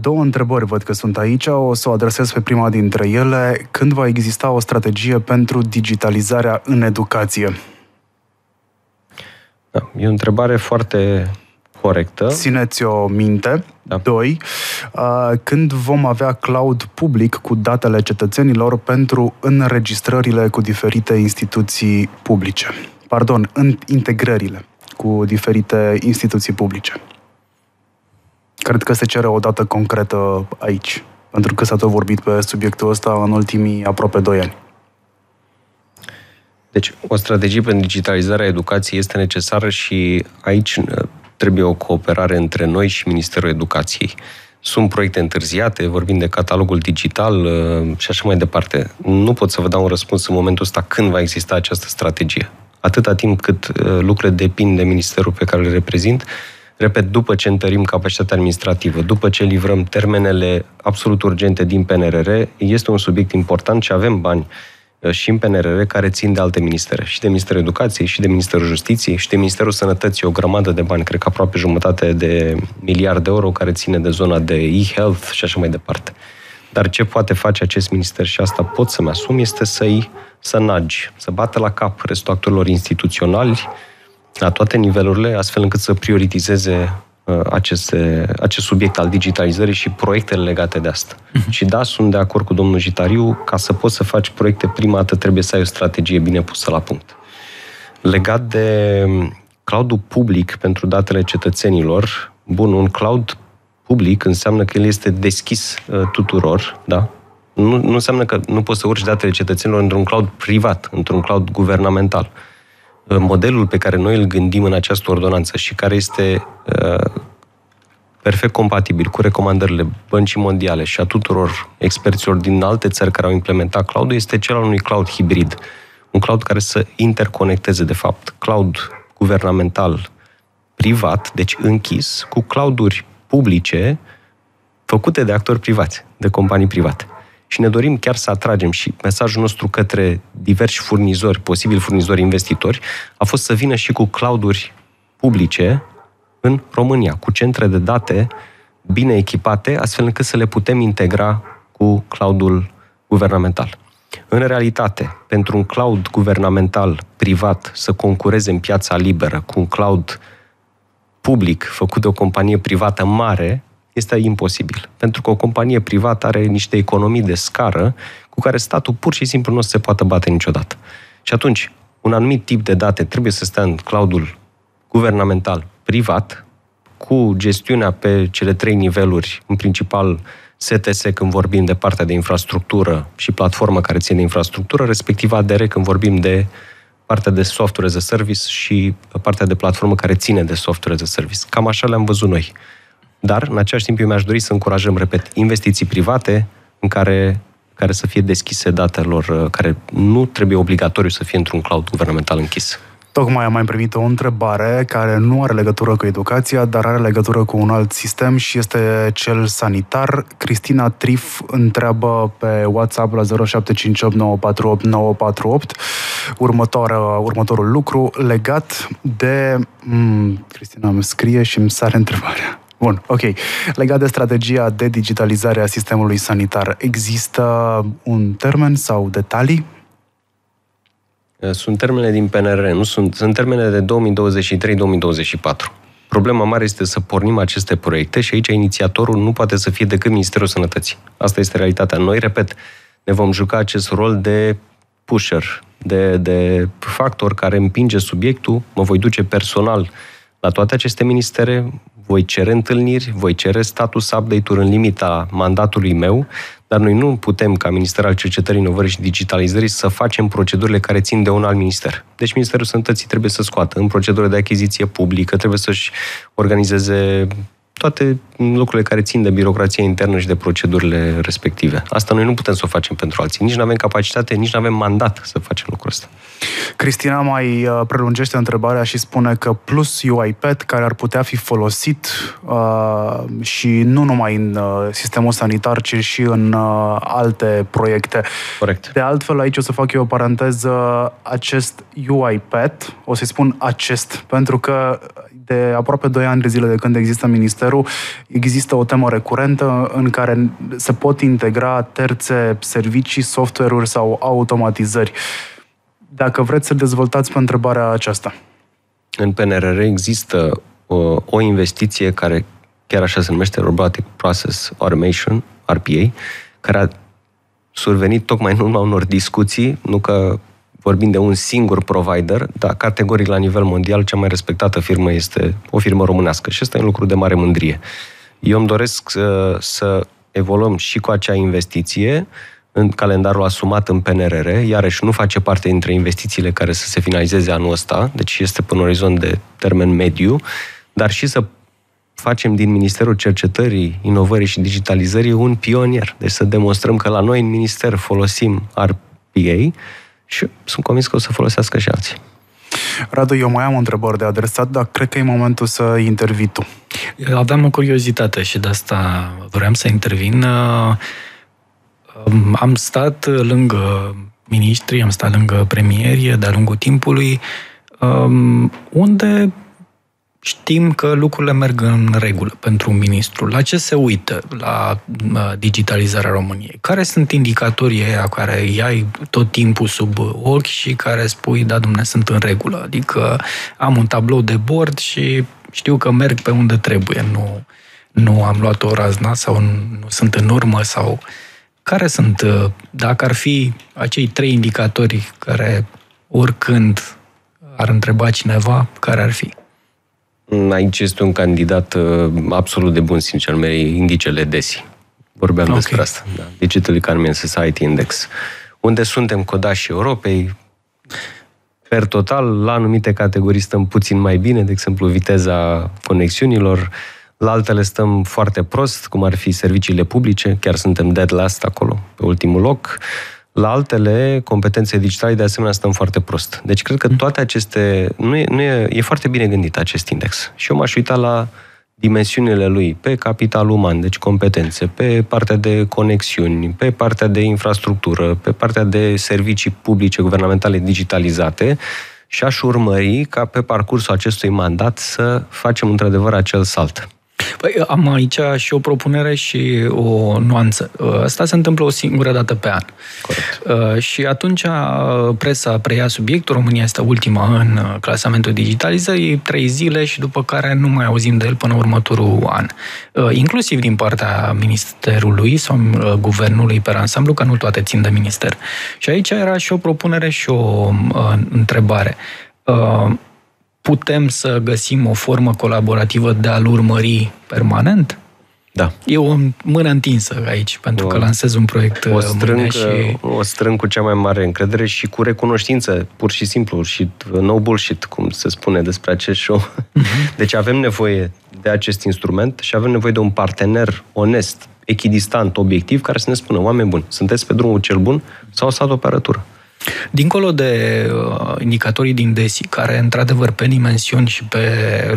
Două întrebări văd că sunt aici. O să o adresez pe prima dintre ele. Când va exista o strategie pentru digitalizarea în educație? Da, e o întrebare foarte... corectă. Țineți-o minte. Da. 2. Când vom avea cloud public cu datele cetățenilor pentru înregistrările cu diferite instituții publice? Pardon, în integrările cu diferite instituții publice. Cred că se cere o dată concretă aici, pentru că s-a tot vorbit pe subiectul ăsta în ultimii aproape 2 ani. Deci, o strategie pentru digitalizarea educației este necesară și aici... trebuie o cooperare între noi și Ministerul Educației. Sunt proiecte întârziate, vorbim de catalogul digital și așa mai departe. Nu pot să vă dau un răspuns în momentul ăsta când va exista această strategie. Atâta timp cât lucrurile depind de ministerul pe care îl reprezint, repet, după ce întărim capacitatea administrativă, după ce livrăm termenele absolut urgente din PNRR, este un subiect important și avem bani și în PNRR care țin de alte ministere. Și de Ministerul Educației, și de Ministerul Justiției, și de Ministerul Sănătății, o grămadă de bani, cred că aproape jumătate de miliard de euro care ține de zona de e-health și așa mai departe. Dar ce poate face acest minister și asta pot să-mi asum este să nagi, să bată la cap restul actorilor instituționali la toate nivelurile, astfel încât să prioritizeze acest subiect al digitalizării și proiectele legate de asta. Și da, sunt de acord cu domnul Jitariu, ca să poți să faci proiecte, prima dată trebuie să ai o strategie bine pusă la punct. Legat de cloud-ul public pentru datele cetățenilor, bun, un cloud public înseamnă că el este deschis tuturor, da? Nu înseamnă că nu poți să urci datele cetățenilor într-un cloud privat, într-un cloud guvernamental. Modelul pe care noi îl gândim în această ordonanță și care este perfect compatibil cu recomandările Băncii Mondiale și a tuturor experților din alte țări care au implementat cloud-ul este cel al unui cloud hibrid. Un cloud care să interconecteze, de fapt, cloud guvernamental privat, deci închis, cu cloud-uri publice făcute de actori privați, de companii private. Și ne dorim chiar să atragem și mesajul nostru către diversi furnizori, posibili furnizori investitori, a fost să vină și cu cloud-uri publice în România, cu centre de date bine echipate, astfel încât să le putem integra cu cloud-ul guvernamental. În realitate, pentru un cloud guvernamental privat să concureze în piața liberă cu un cloud public făcut de o companie privată mare, este imposibil, pentru că o companie privată are niște economii de scară cu care statul pur și simplu nu se poate bate niciodată. Și atunci, un anumit tip de date trebuie să stea în cloud-ul guvernamental privat, cu gestiunea pe cele 3 niveluri, în principal STS când vorbim de partea de infrastructură și platformă care ține infrastructură, respectiv ADR când vorbim de partea de software as a service și partea de platformă care ține de software as a service. Cam așa le-am văzut noi. Dar, în același timp, eu mi-aș dori să încurajăm, repet, investiții private în care să fie deschise datelor, care nu trebuie obligatoriu să fie într-un cloud guvernamental închis. Tocmai am mai primit o întrebare care nu are legătură cu educația, dar are legătură cu un alt sistem și este cel sanitar. Cristina Trif întreabă pe WhatsApp la 0758948948 următorul lucru legat de... Cristina îmi scrie și îmi sare întrebarea. Bun, ok. Legat de strategia de digitalizare a sistemului sanitar, există un termen sau detalii? Sunt termene din PNR, nu sunt termene de 2023-2024. Problema mare este să pornim aceste proiecte și aici inițiatorul nu poate să fie decât Ministerul Sănătății. Asta este realitatea. Noi, repet, ne vom juca acest rol de pusher, de factor care împinge subiectul, mă voi duce personal la toate aceste ministere, voi cere întâlniri, voi cere status update-uri în limita mandatului meu, dar noi nu putem, ca Ministerul al Cercetării, Inovării și Digitalizării, să facem procedurile care țin de un alt minister. Deci Ministerul Sănătății trebuie să scoată în procedurile de achiziție publică, trebuie să-și organizeze toate lucrurile care țin de birocrația internă și de procedurile respective. Asta noi nu putem să o facem pentru alții. Nici nu avem capacitate, nici nu avem mandat să facem lucrul ăsta. Cristina mai prelungește întrebarea și spune că Plus UiPath, care ar putea fi folosit și nu numai în sistemul sanitar, ci și în alte proiecte. Corect. De altfel, aici o să fac eu o paranteză, acest UiPath, o să-i spun acest, pentru că de aproape 2 ani de zile de când există ministerul, există o temă recurentă în care se pot integra terțe servicii, software-uri sau automatizări. Dacă vreți să dezvoltați pe întrebarea aceasta. În PNRR există o investiție care chiar așa se numește Robotic Process Automation, RPA, care a survenit tocmai în urma unor discuții, nu că vorbim de un singur provider, dar categoric la nivel mondial cea mai respectată firmă este o firmă românească și ăsta e un lucru de mare mândrie. Eu îmi doresc să evoluăm și cu acea investiție în calendarul asumat în PNRR, iarăși nu face parte dintre investițiile care să se finalizeze anul ăsta, deci este pe un orizont de termen mediu, dar și să facem din Ministerul Cercetării, Inovării și Digitalizării un pionier. Deci să demonstrăm că la noi în minister folosim RPA și sunt convins că o să folosească și alții. Radu, eu mai am o întrebare de adresat, dar cred că e momentul să intervii tu. Aveam o curiozitate și de asta vreau să intervin. Am stat lângă miniștri, am stat lângă premieri de-a lungul timpului, unde știm că lucrurile merg în regulă pentru un ministru. La ce se uită la digitalizarea României? Care sunt indicatorii aia care i-ai tot timpul sub ochi și care spui, da, dom'le, sunt în regulă? Adică am un tablou de bord și știu că merg pe unde trebuie. Nu am luat o razna sau nu sunt în urmă sau... Care sunt, dacă ar fi acei 3 indicatori care, oricând ar întreba cineva, care ar fi? Aici este un candidat absolut de bun simț, anume indicele DESI. Vorbeam despre asta. Da. Digital Economy Society Index. Unde suntem codașii Europei, per total, la anumite categorii stăm puțin mai bine, de exemplu viteza conexiunilor, la altele stăm foarte prost, cum ar fi serviciile publice, chiar suntem dead last acolo, pe ultimul loc. La altele, competențe digitale, de asemenea, stăm foarte prost. Deci cred că toate aceste... E foarte bine gândit acest index. Și eu m-aș uita la dimensiunile lui, pe capital uman, deci competențe, pe partea de conexiuni, pe partea de infrastructură, pe partea de servicii publice, guvernamentale, digitalizate, și aș urmări ca pe parcursul acestui mandat să facem într-adevăr acel salt. Păi, am aici și o propunere și o nuanță. Asta se întâmplă o singură dată pe an. Corect. Și atunci presa preia subiectul, România este ultima în clasamentul digitalizării, 3 zile și după care nu mai auzim de el până următorul an. Inclusiv din partea ministerului sau guvernului pe ansamblu, că nu toate țin de minister. Și aici era și o propunere și o întrebare. Putem să găsim o formă colaborativă de a-l urmări permanent? Da. E o mână întinsă aici, pentru că lansez un proiect. O strâng cu cea mai mare încredere și cu recunoștință, pur și simplu, și no bullshit, cum se spune despre acest show. Deci avem nevoie de acest instrument și avem nevoie de un partener onest, echidistant, obiectiv, care să ne spună, oameni buni, sunteți pe drumul cel bun sau stat-o pe arătură? Dincolo de indicatorii din DESI, care, într-adevăr, pe dimensiuni și pe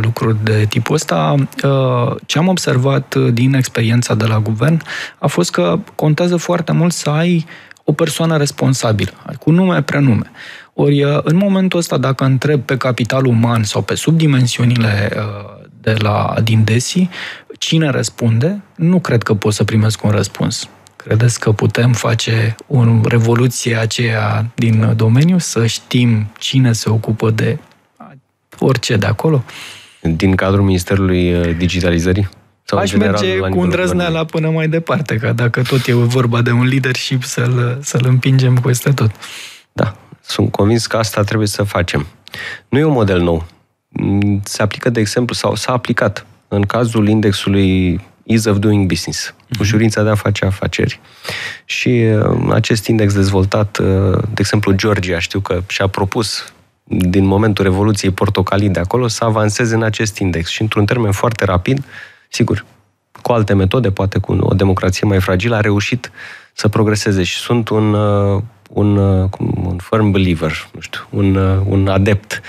lucruri de tipul ăsta, ce am observat din experiența de la guvern a fost că contează foarte mult să ai o persoană responsabilă, cu nume, prenume. Ori, în momentul ăsta, dacă întreb pe capital uman sau pe subdimensiunile din DESI, cine răspunde, nu cred că pot să primesc un răspuns. Credeți că putem face o revoluție aceea din domeniu, să știm cine se ocupă de orice de acolo? Din cadrul Ministerului Digitalizării? Sau aș merge cu îndrăzneala până mai departe, ca dacă tot e vorba de un leadership să-l împingem peste tot. Da, sunt convins că asta trebuie să facem. Nu e un model nou. Se aplică, de exemplu, sau s-a aplicat în cazul indexului Ease of Doing Business, ușurința de a face afaceri. Și acest index dezvoltat, de exemplu, Georgia, știu că și-a propus, din momentul Revoluției Portocalii de acolo, să avanseze în acest index. Și într-un termen foarte rapid, sigur, cu alte metode, poate cu o democrație mai fragilă, a reușit să progreseze. Și sunt un firm believer, nu știu, un adept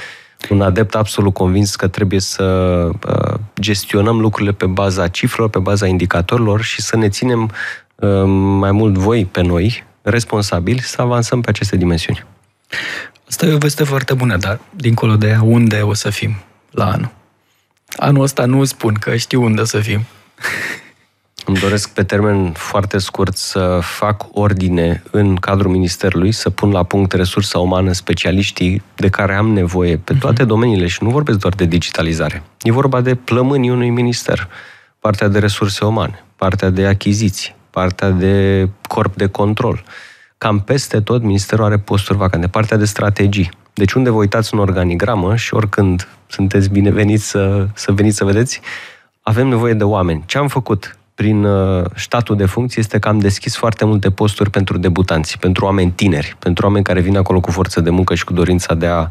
absolut convins că trebuie să gestionăm lucrurile pe baza cifrelor, pe baza indicatorilor și să ne ținem mai mult voi pe noi, responsabili, să avansăm pe aceste dimensiuni. Asta e o veste foarte bună, dar dincolo de ea, unde o să fim la anul? Anul ăsta nu spun, că știu unde o să fim. Îmi doresc pe termen foarte scurt să fac ordine în cadrul Ministerului, să pun la punct resursa umană, specialiștii de care am nevoie pe toate domeniile și nu vorbesc doar de digitalizare. E vorba de plămânii unui minister, partea de resurse umane, partea de achiziții, partea de corp de control. Cam peste tot Ministerul are posturi vacante, partea de strategii. Deci unde vă uitați în organigramă și oricând sunteți bineveniți să veniți să vedeți, avem nevoie de oameni. Ce am făcut prin statul de funcție este că am deschis foarte multe posturi pentru debutanți, pentru oameni tineri, pentru oameni care vin acolo cu forță de muncă și cu dorința de a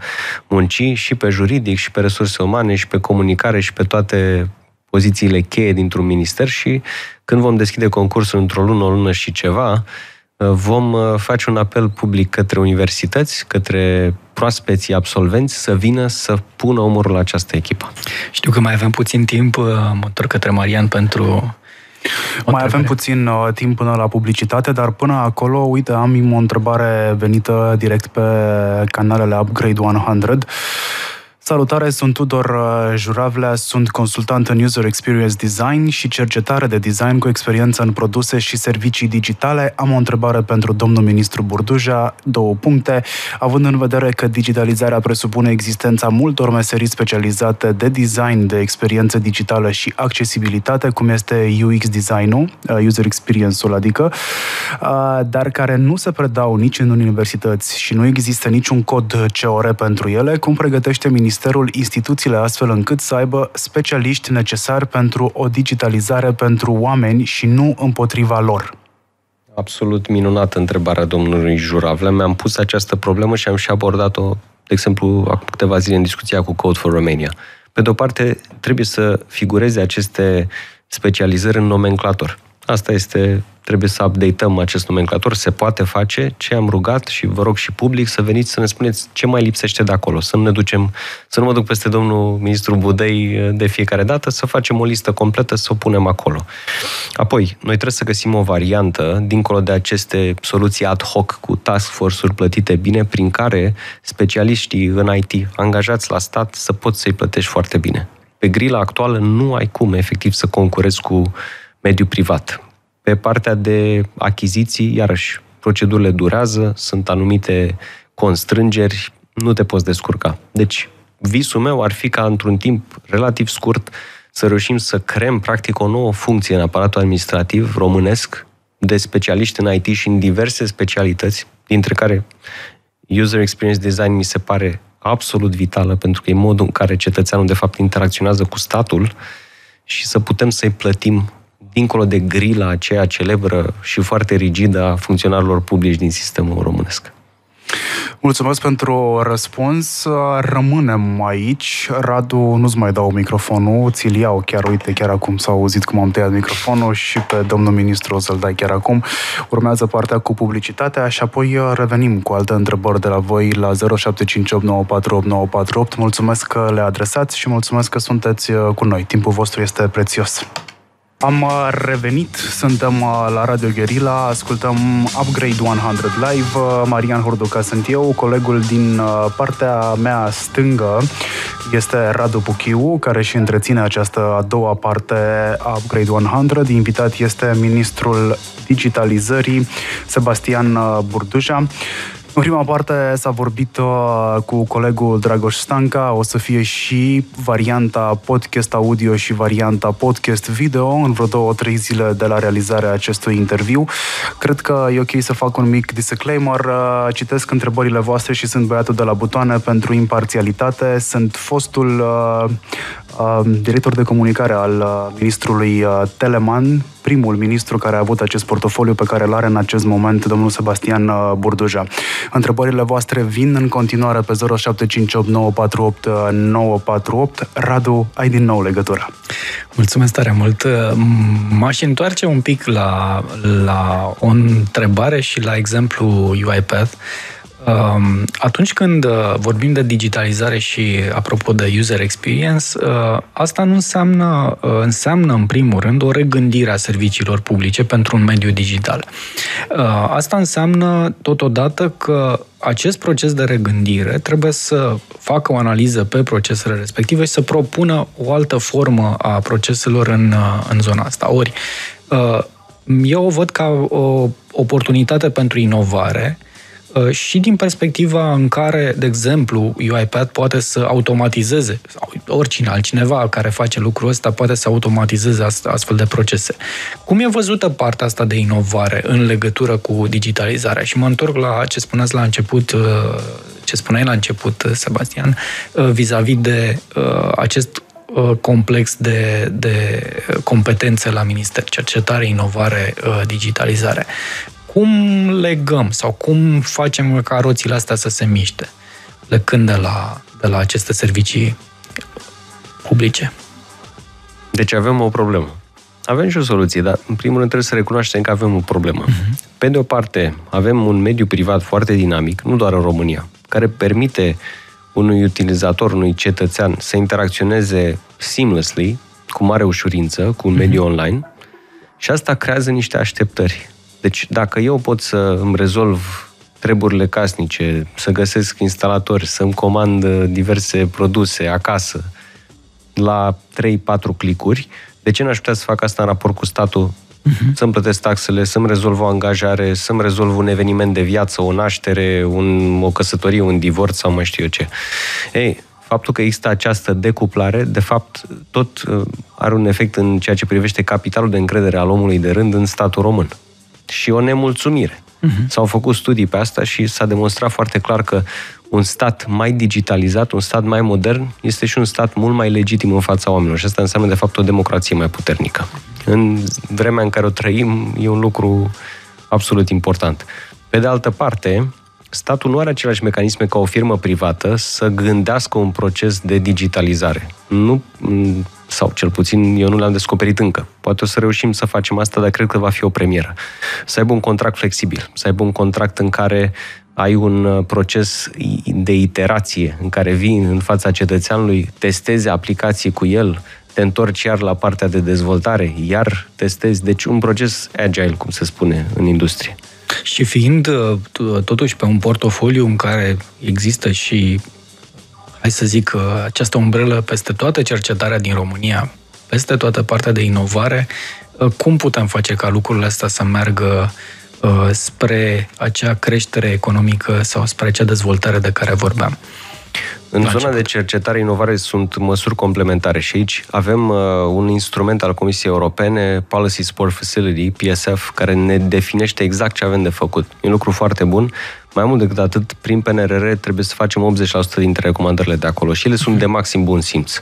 munci și pe juridic, și pe resurse umane, și pe comunicare, și pe toate pozițiile cheie dintr-un minister și când vom deschide concursul într-o lună, o lună și ceva, vom face un apel public către universități, către proaspeții absolvenți să vină să pună omorul la această echipă. Știu că mai avem puțin timp, mă întorc către Marian pentru... Mai avem puțin timp până la publicitate, dar până acolo, uite, am o întrebare venită direct pe canalele Upgrade 100. Salutare, sunt Tudor Juravlea, sunt consultant în User Experience Design și cercetare de design cu experiență în produse și servicii digitale. Am o întrebare pentru domnul ministru Burduja, două puncte. Având în vedere că digitalizarea presupune existența multor meserii specializate de design, de experiență digitală și accesibilitate, cum este UX design-ul, User Experience-ul adică, dar care nu se predau nici în universități și nu există niciun cod COR pentru ele, cum pregătește Ministerul instituțiile astfel încât să aibă specialiști necesari pentru o digitalizare pentru oameni și nu împotriva lor? Absolut minunată întrebarea domnului Juravle. Mi-am pus această problemă și am și abordat-o, de exemplu, acum câteva zile în discuția cu Code for Romania. Pe de-o parte, trebuie să figureze aceste specializări în nomenclator. Asta este, trebuie să updatăm acest nomenclator, se poate face, ce am rugat și vă rog și public să veniți să ne spuneți ce mai lipsește de acolo, să nu ne ducem, să nu mă duc peste domnul ministru Budăi de fiecare dată, să facem o listă completă, să o punem acolo. Apoi, noi trebuie să găsim o variantă, dincolo de aceste soluții ad hoc cu task force-uri plătite bine, prin care specialiștii în IT, angajați la stat, să poți să-i plătești foarte bine. Pe grila actuală nu ai cum, efectiv, să concurezi cu mediul privat. Pe partea de achiziții, iarăși, procedurile durează, sunt anumite constrângeri, nu te poți descurca. Deci, visul meu ar fi ca într-un timp relativ scurt să reușim să creăm, practic, o nouă funcție în aparatul administrativ românesc de specialiști în IT și în diverse specialități, dintre care User Experience Design mi se pare absolut vitală, pentru că e modul în care cetățeanul, de fapt, interacționează cu statul și să putem să-i plătim dincolo de grila aceea celebră și foarte rigidă a funcționarilor publici din sistemul românesc. Mulțumesc pentru răspuns. Rămânem aici. Radu, nu-ți mai dau microfonul, ți-l iau chiar, uite, chiar acum s-a auzit cum am tăiat microfonul și pe domnul ministru o să-l dai chiar acum. Urmează partea cu publicitatea și apoi revenim cu alte întrebări de la voi la 0758948948. Mulțumesc că le adresați și mulțumesc că sunteți cu noi. Timpul vostru este prețios. Am revenit, suntem la Radio Guerrilla, ascultăm Upgrade 100 live. Marian Hurducaș sunt eu, colegul din partea mea stângă este Radu Puchiu, care și întreține această a doua parte a Upgrade 100. Invitat este ministrul digitalizării, Sebastian Burduja. În prima parte s-a vorbit cu colegul Dragoș Stanca, o să fie și varianta podcast audio și varianta podcast video în vreo 2-3 zile de la realizarea acestui interviu. Cred că e ok să fac un mic disclaimer, citesc întrebările voastre și sunt băiatul de la butoane pentru imparțialitate, sunt fostul director de comunicare al ministrului Teleman, primul ministru care a avut acest portofoliu pe care îl are în acest moment domnul Sebastian Burduja. Întrebările voastre vin în continuare pe 0758948948. Radu, ai din nou legătura. Mulțumesc tare mult. M-aș întoarce un pic la o întrebare și la exemplu UiPath. Atunci când vorbim de digitalizare și apropo de user experience, asta nu înseamnă în primul rând o regândire a serviciilor publice pentru un mediu digital. Asta înseamnă totodată că acest proces de regândire trebuie să facă o analiză pe procesele respective și să propună o altă formă a proceselor în zona asta. Ori, eu o văd ca o oportunitate pentru inovare, și din perspectiva în care, de exemplu, UiPath poate să automatizeze, sau oricine altcineva care face lucrul ăsta poate să automatizeze astfel de procese. Cum e văzută partea asta de inovare în legătură cu digitalizarea? Și mă întorc la ce spuneați la început, ce spuneai la început, Sebastian, vis-a-vis de acest complex de competențe la minister, cercetare, inovare, digitalizare. Cum legăm sau cum facem ca roțile astea să se miște, plecând de la aceste servicii publice? Deci avem o problemă. Avem și o soluție, dar în primul rând trebuie să recunoaștem că avem o problemă. Pe de o parte, avem un mediu privat foarte dinamic, nu doar în România, care permite unui utilizator, unui cetățean să interacționeze seamlessly, cu mare ușurință, cu un mediu online și asta creează niște așteptări. Deci dacă eu pot să îmi rezolv treburile casnice, să găsesc instalatori, să-mi comand diverse produse acasă la 3-4 clicuri, de ce n-aș putea să fac asta în raport cu statul? Să-mi plătesc taxele, să-mi rezolv o angajare, să-mi rezolv un eveniment de viață, o naștere, o căsătorie, un divorț sau mai știu eu ce. Ei, faptul că există această decuplare, de fapt, tot are un efect în ceea ce privește capitalul de încredere al omului de rând în statul român. Și o nemulțumire. S-au făcut studii pe asta și s-a demonstrat foarte clar că un stat mai digitalizat, un stat mai modern, este și un stat mult mai legitim în fața oamenilor. Și asta înseamnă, de fapt, o democrație mai puternică. În vremea în care o trăim, e un lucru absolut important. Pe de altă parte, statul nu are aceleași mecanisme ca o firmă privată să gândească un proces de digitalizare. Nu, sau cel puțin eu nu l-am descoperit încă. Poate o să reușim să facem asta, dar cred că va fi o premieră. Să aibă un contract flexibil, să aibă un contract în care ai un proces de iterație, în care vii în fața cetățeanului, testezi aplicații cu el, te întorci iar la partea de dezvoltare, iar testezi. Deci un proces agile, cum se spune în industrie. Și fiind totuși pe un portofoliu în care există și, hai să zic, această umbrelă peste toată cercetarea din România, peste toată partea de inovare, cum putem face ca lucrurile astea să meargă spre acea creștere economică sau spre acea dezvoltare de care vorbeam? În zona de cercetare, inovare sunt măsuri complementare și aici avem un instrument al Comisiei Europene, Policy Support Facility, PSF, care ne definește exact ce avem de făcut. E un lucru foarte bun. Mai mult decât atât, prin PNRR trebuie să facem 80% dintre recomandările de acolo și ele sunt de maxim bun simț.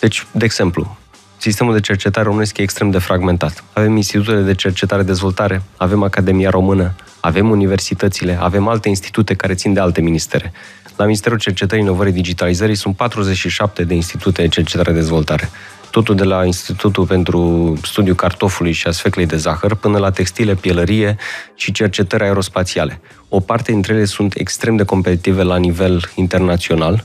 Deci, de exemplu, Sistemul de cercetare românesc e extrem de fragmentat. Avem institutele de cercetare-dezvoltare, avem Academia Română, avem universitățile, avem alte institute care țin de alte ministere. La Ministerul Cercetării, Inovării, Digitalizării sunt 47 de institute de cercetare-dezvoltare. Totul de la Institutul pentru Studiul Cartofului și a Sfeclei de Zahăr până la textile, pielărie și cercetări aerospațiale. O parte dintre ele sunt extrem de competitive la nivel internațional,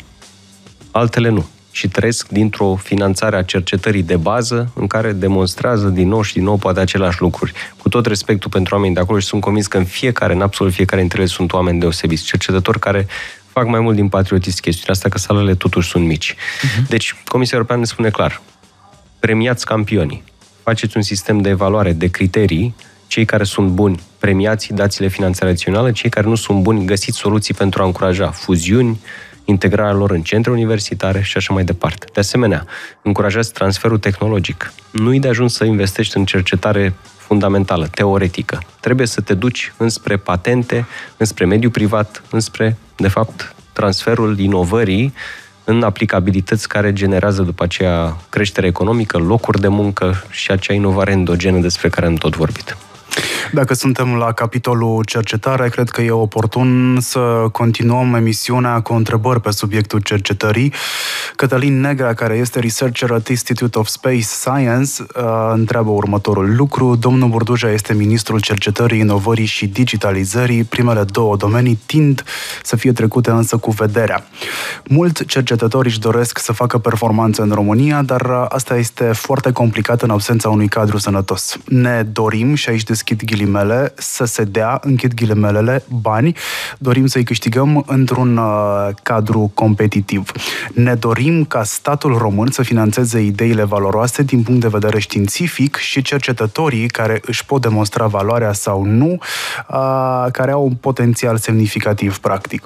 altele nu. Și trăiesc dintr-o finanțare a cercetării de bază în care demonstrează din nou și din nou poate aceleași lucruri. Cu tot respectul pentru oamenii de acolo și sunt convins că în absolut fiecare dintre ele sunt oameni deosebiți, cercetători care fac mai mult din patriotism chestiunea asta, că salele totuși sunt mici. Deci, Comisia Europeană ne spune clar, premiați campionii, faceți un sistem de evaluare, de criterii, cei care sunt buni, premiați, dați-le finanțare adițională, cei care nu sunt buni, găsiți soluții pentru a încuraja fuziuni, integrarea lor în centre universitare și așa mai departe. De asemenea, încurajați transferul tehnologic. Nu-i de ajuns să investești în cercetare fundamentală, teoretică. Trebuie să te duci înspre patente, înspre mediul privat, înspre, de fapt, transferul inovării în aplicabilități care generează după aceea creștere economică, locuri de muncă și acea inovare endogenă despre care am tot vorbit. Dacă suntem la capitolul cercetare, cred că e oportun să continuăm emisiunea cu întrebări pe subiectul cercetării. Cătălin Negra, care este researcher at Institute of Space Science, întreabă următorul lucru. Domnul Burduja este ministrul cercetării, inovării și digitalizării. Primele două domenii tind să fie trecute însă cu vederea. Mulți cercetători își doresc să facă performanță în România, dar asta este foarte complicat în absența unui cadru sănătos. Ne dorim, și aici deschid ghilimele, să se dea, închid ghilimelele, bani. Dorim să-i câștigăm într-un cadru competitiv. Ne dorim ca statul român să finanțeze ideile valoroase din punct de vedere științific și cercetătorii care își pot demonstra valoarea sau nu, care au un potențial semnificativ, practic.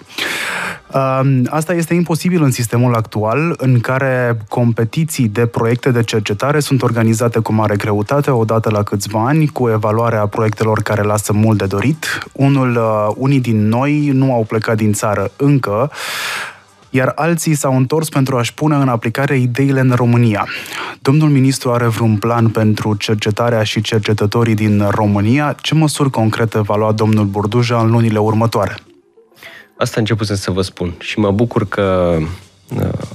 Asta este imposibil în sistemul actual, în care competiții de proiecte de cercetare sunt organizate cu mare greutate, odată la câțiva ani, cu evaluarea proiectelor care lasă mult de dorit. Unii din noi nu au plecat din țară încă, iar alții s-au întors pentru a-și pune în aplicare ideile în România. Domnul ministru are vreun plan pentru cercetarea și cercetătorii din România? Ce măsuri concrete va lua domnul Burduja în lunile următoare? Asta începusem să vă spun și mă bucur că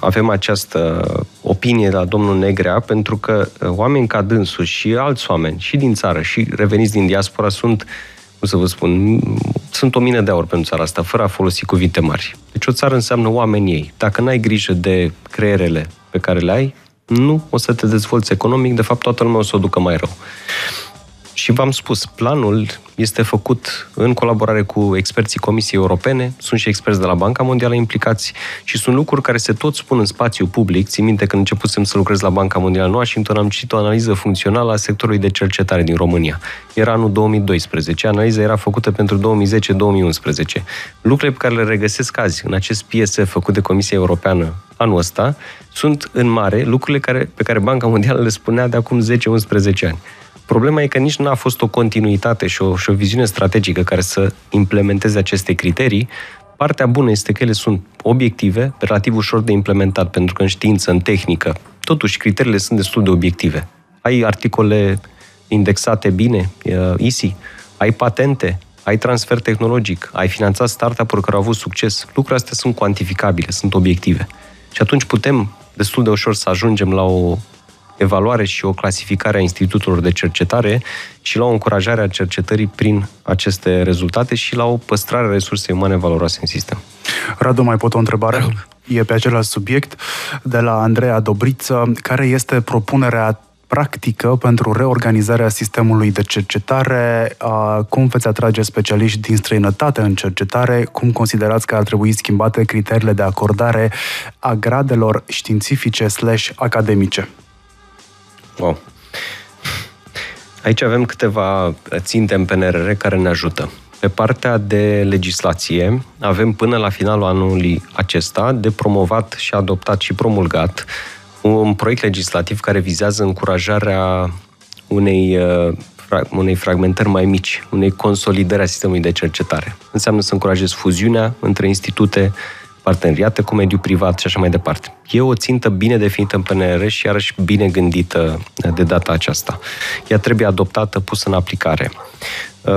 avem această opinie la domnul Negrea, pentru că oameni ca dânsul și alți oameni, și din țară, și reveniți din diaspora, sunt, cum să vă spun, sunt o mină de aur pentru țara asta, fără a folosi cuvinte mari. Deci o țară înseamnă oamenii ei. Dacă n-ai grijă de creierele pe care le ai, nu o să te dezvolți economic, de fapt toată lumea o să o ducă mai rău. Și v-am spus, planul este făcut în colaborare cu experții Comisiei Europene, sunt și experți de la Banca Mondială implicați și sunt lucruri care se tot spun în spațiu public. Țin minte că începusem să lucrez la Banca Mondială în Washington, am citit o analiză funcțională a sectorului de cercetare din România. Era anul 2012, analiza era făcută pentru 2010-2011. Lucrurile pe care le regăsesc azi în acest PSF făcut de Comisia Europeană anul ăsta sunt în mare lucrurile pe care Banca Mondială le spunea de acum 10-11 ani. Problema e că nici nu a fost o continuitate și o viziune strategică care să implementeze aceste criterii. Partea bună este că ele sunt obiective, relativ ușor de implementat, pentru că în știință, în tehnică, totuși criteriile sunt destul de obiective. Ai articole indexate bine, ISI, ai patente, ai transfer tehnologic, ai finanțat startup-uri care au avut succes. Lucrurile astea sunt cuantificabile, sunt obiective. Și atunci putem destul de ușor să ajungem la o evaluare și o clasificare a institutelor de cercetare și la o încurajare a cercetării prin aceste rezultate și la o păstrare a resursei umane valoroase în sistem. Radu, mai pot o întrebare? E pe același subiect, de la Andreea Dobriță. Care este propunerea practică pentru reorganizarea sistemului de cercetare? Cum veți atrage specialiști din străinătate în cercetare? Cum considerați că ar trebui schimbate criteriile de acordare a gradelor științifice/academice? Wow. Aici avem câteva ținte în PNRR care ne ajută. Pe partea de legislație avem până la finalul anului acesta de promovat și adoptat și promulgat un proiect legislativ care vizează încurajarea unei fragmentări mai mici, unei consolidări a sistemului de cercetare. Înseamnă să încurajezi fuziunea între institute, parteneriate cu mediul privat și așa mai departe. E o țintă bine definită în PNR și iarăși bine gândită de data aceasta. Ea trebuie adoptată, pusă în aplicare.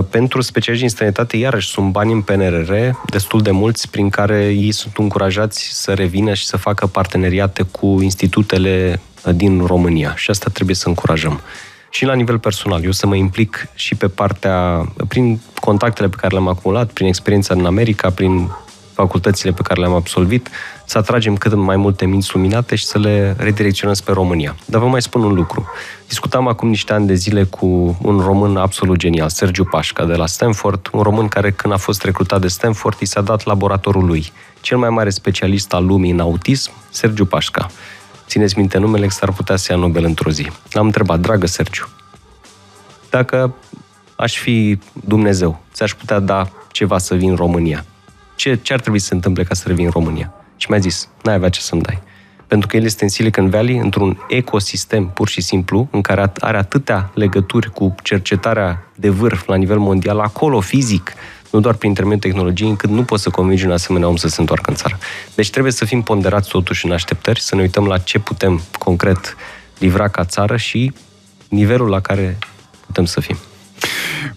Pentru specialiști din străinătate, iarăși, sunt bani în PNRR, destul de mulți, prin care ei sunt încurajați să revină și să facă parteneriate cu institutele din România. Și asta trebuie să încurajăm. Și la nivel personal, eu să mă implic și pe partea, prin contactele pe care le-am acumulat, prin experiența în America, prin facultățile pe care le-am absolvit, să atragem cât mai multe minți luminate și să le redirecționăm spre România. Dar vă mai spun un lucru. Discutam acum niște ani de zile cu un român absolut genial, Sergiu Pașca, de la Stanford, un român care, când a fost recrutat de Stanford, i s-a dat laboratorul lui. Cel mai mare specialist al lumii în autism, Sergiu Pașca. Țineți minte numele, că s-ar putea să ia Nobel într-o zi. L-am întrebat: dragă Sergiu, dacă aș fi Dumnezeu, ți-aș putea da ceva să vin în România, ce ar trebui să se întâmple ca să revin în România? Și mi-a zis: n-ai avea ce să-mi dai. Pentru că el este în Silicon Valley, într-un ecosistem pur și simplu, în care are atâtea legături cu cercetarea de vârf la nivel mondial, acolo, fizic, nu doar prin intermediul tehnologiei, încât nu poți să convingi un asemenea om să se întoarcă în țară. Deci trebuie să fim ponderați totuși în așteptări, să ne uităm la ce putem concret livra ca țară și nivelul la care putem să fim.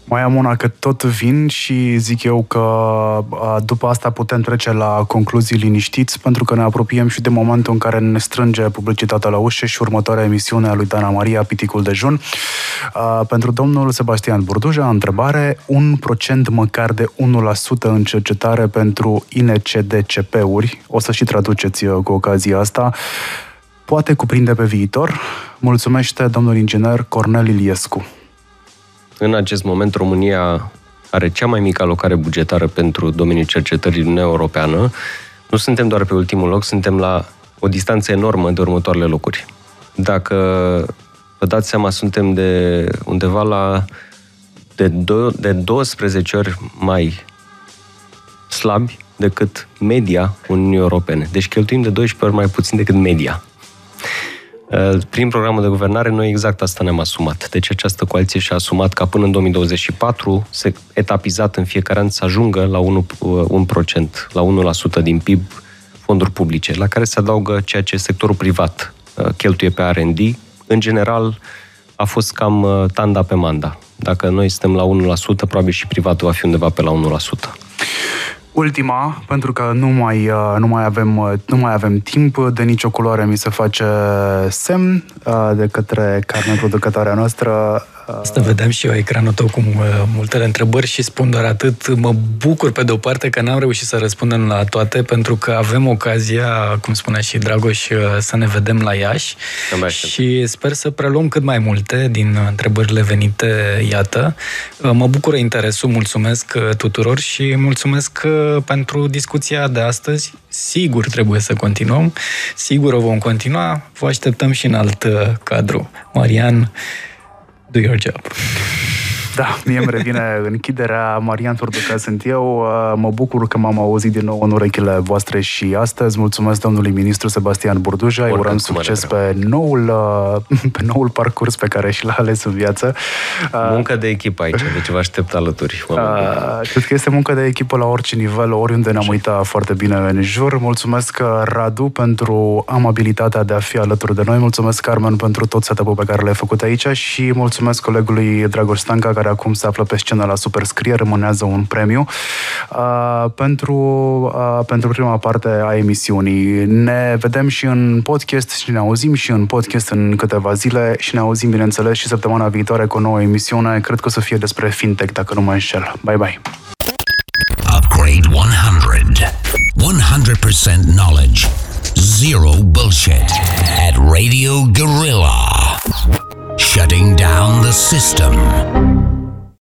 Mai am una, că tot vin și zic eu că după asta putem trece la concluzii liniștiți, pentru că ne apropiem și de momentul în care ne strânge publicitatea la ușă și următoarea emisiune a lui Dana Maria, Piticul Dejun. Pentru domnul Sebastian Burduja, întrebare: 1% măcar de 1% în cercetare pentru INCDCP-uri, o să și traduceți cu ocazia asta, poate cuprinde pe viitor? Mulțumește domnul inginer Cornel Iliescu. În acest moment, România are cea mai mică alocare bugetară pentru domeniul cercetării din Uniunea Europeană. Nu suntem doar pe ultimul loc, suntem la o distanță enormă de următoarele locuri. Dacă vă dați seama, suntem de undeva la de 12 ori mai slabi decât media Uniunii Europene. Deci cheltuim de 12 ori mai puțin decât media. Prin programul de guvernare, noi exact asta ne-am asumat. Deci această coaliție și-a asumat ca până în 2024, etapizat în fiecare an, să ajungă la 1%, la 1% din PIB fonduri publice, la care se adaugă ceea ce sectorul privat cheltuie pe R&D. În general, a fost cam tanda pe manda. Dacă noi suntem la 1%, probabil și privatul va fi undeva pe la 1%. Ultima, pentru că nu mai avem timp, de nicio culoare mi se face semn de către carnea producătoarea noastră. Să vedem și eu ecranul tău cu multele întrebări și spun doar atât. Mă bucur pe de o parte că n-am reușit să răspundem la toate, pentru că avem ocazia, cum spunea și Dragoș, să ne vedem la Iași și sper să preluăm cât mai multe din întrebările venite, iată. Mă bucură interesul, mulțumesc tuturor și mulțumesc pentru discuția de astăzi. Sigur trebuie să continuăm, sigur o vom continua, vă așteptăm și în alt cadru. Marian, do your job. Da, mie îmi revine închiderea. Marian Hurducaș sunt eu. Mă bucur că m-am auzit din nou în urechile voastre și astăzi. Mulțumesc domnului ministru Sebastian Burduja. Îi urăm succes pe noul parcurs pe care și l-a ales în viață. Muncă de echipă aici, deci vă aștept alături. Cred că este muncă de echipă la orice nivel, oriunde ne-am uitat foarte bine în jur. Mulțumesc, Radu, pentru amabilitatea de a fi alături de noi. Mulțumesc, Carmen, pentru tot setup-ul pe care l-ai făcut aici și mulțumesc colegului Dragoș Stanca, care acum se află pe scenă la Superscrie, rămânează un premiu pentru prima parte a emisiunii. Ne vedem și în podcast și ne auzim și în podcast în câteva zile și ne auzim, bineînțeles, și săptămâna viitoare cu o nouă emisiune. Cred că o să fie despre fintech, dacă nu mă înșel. Bye, bye! Upgrade 100. 100% knowledge. Zero bullshit. At Radio Guerrilla. Shutting down the system.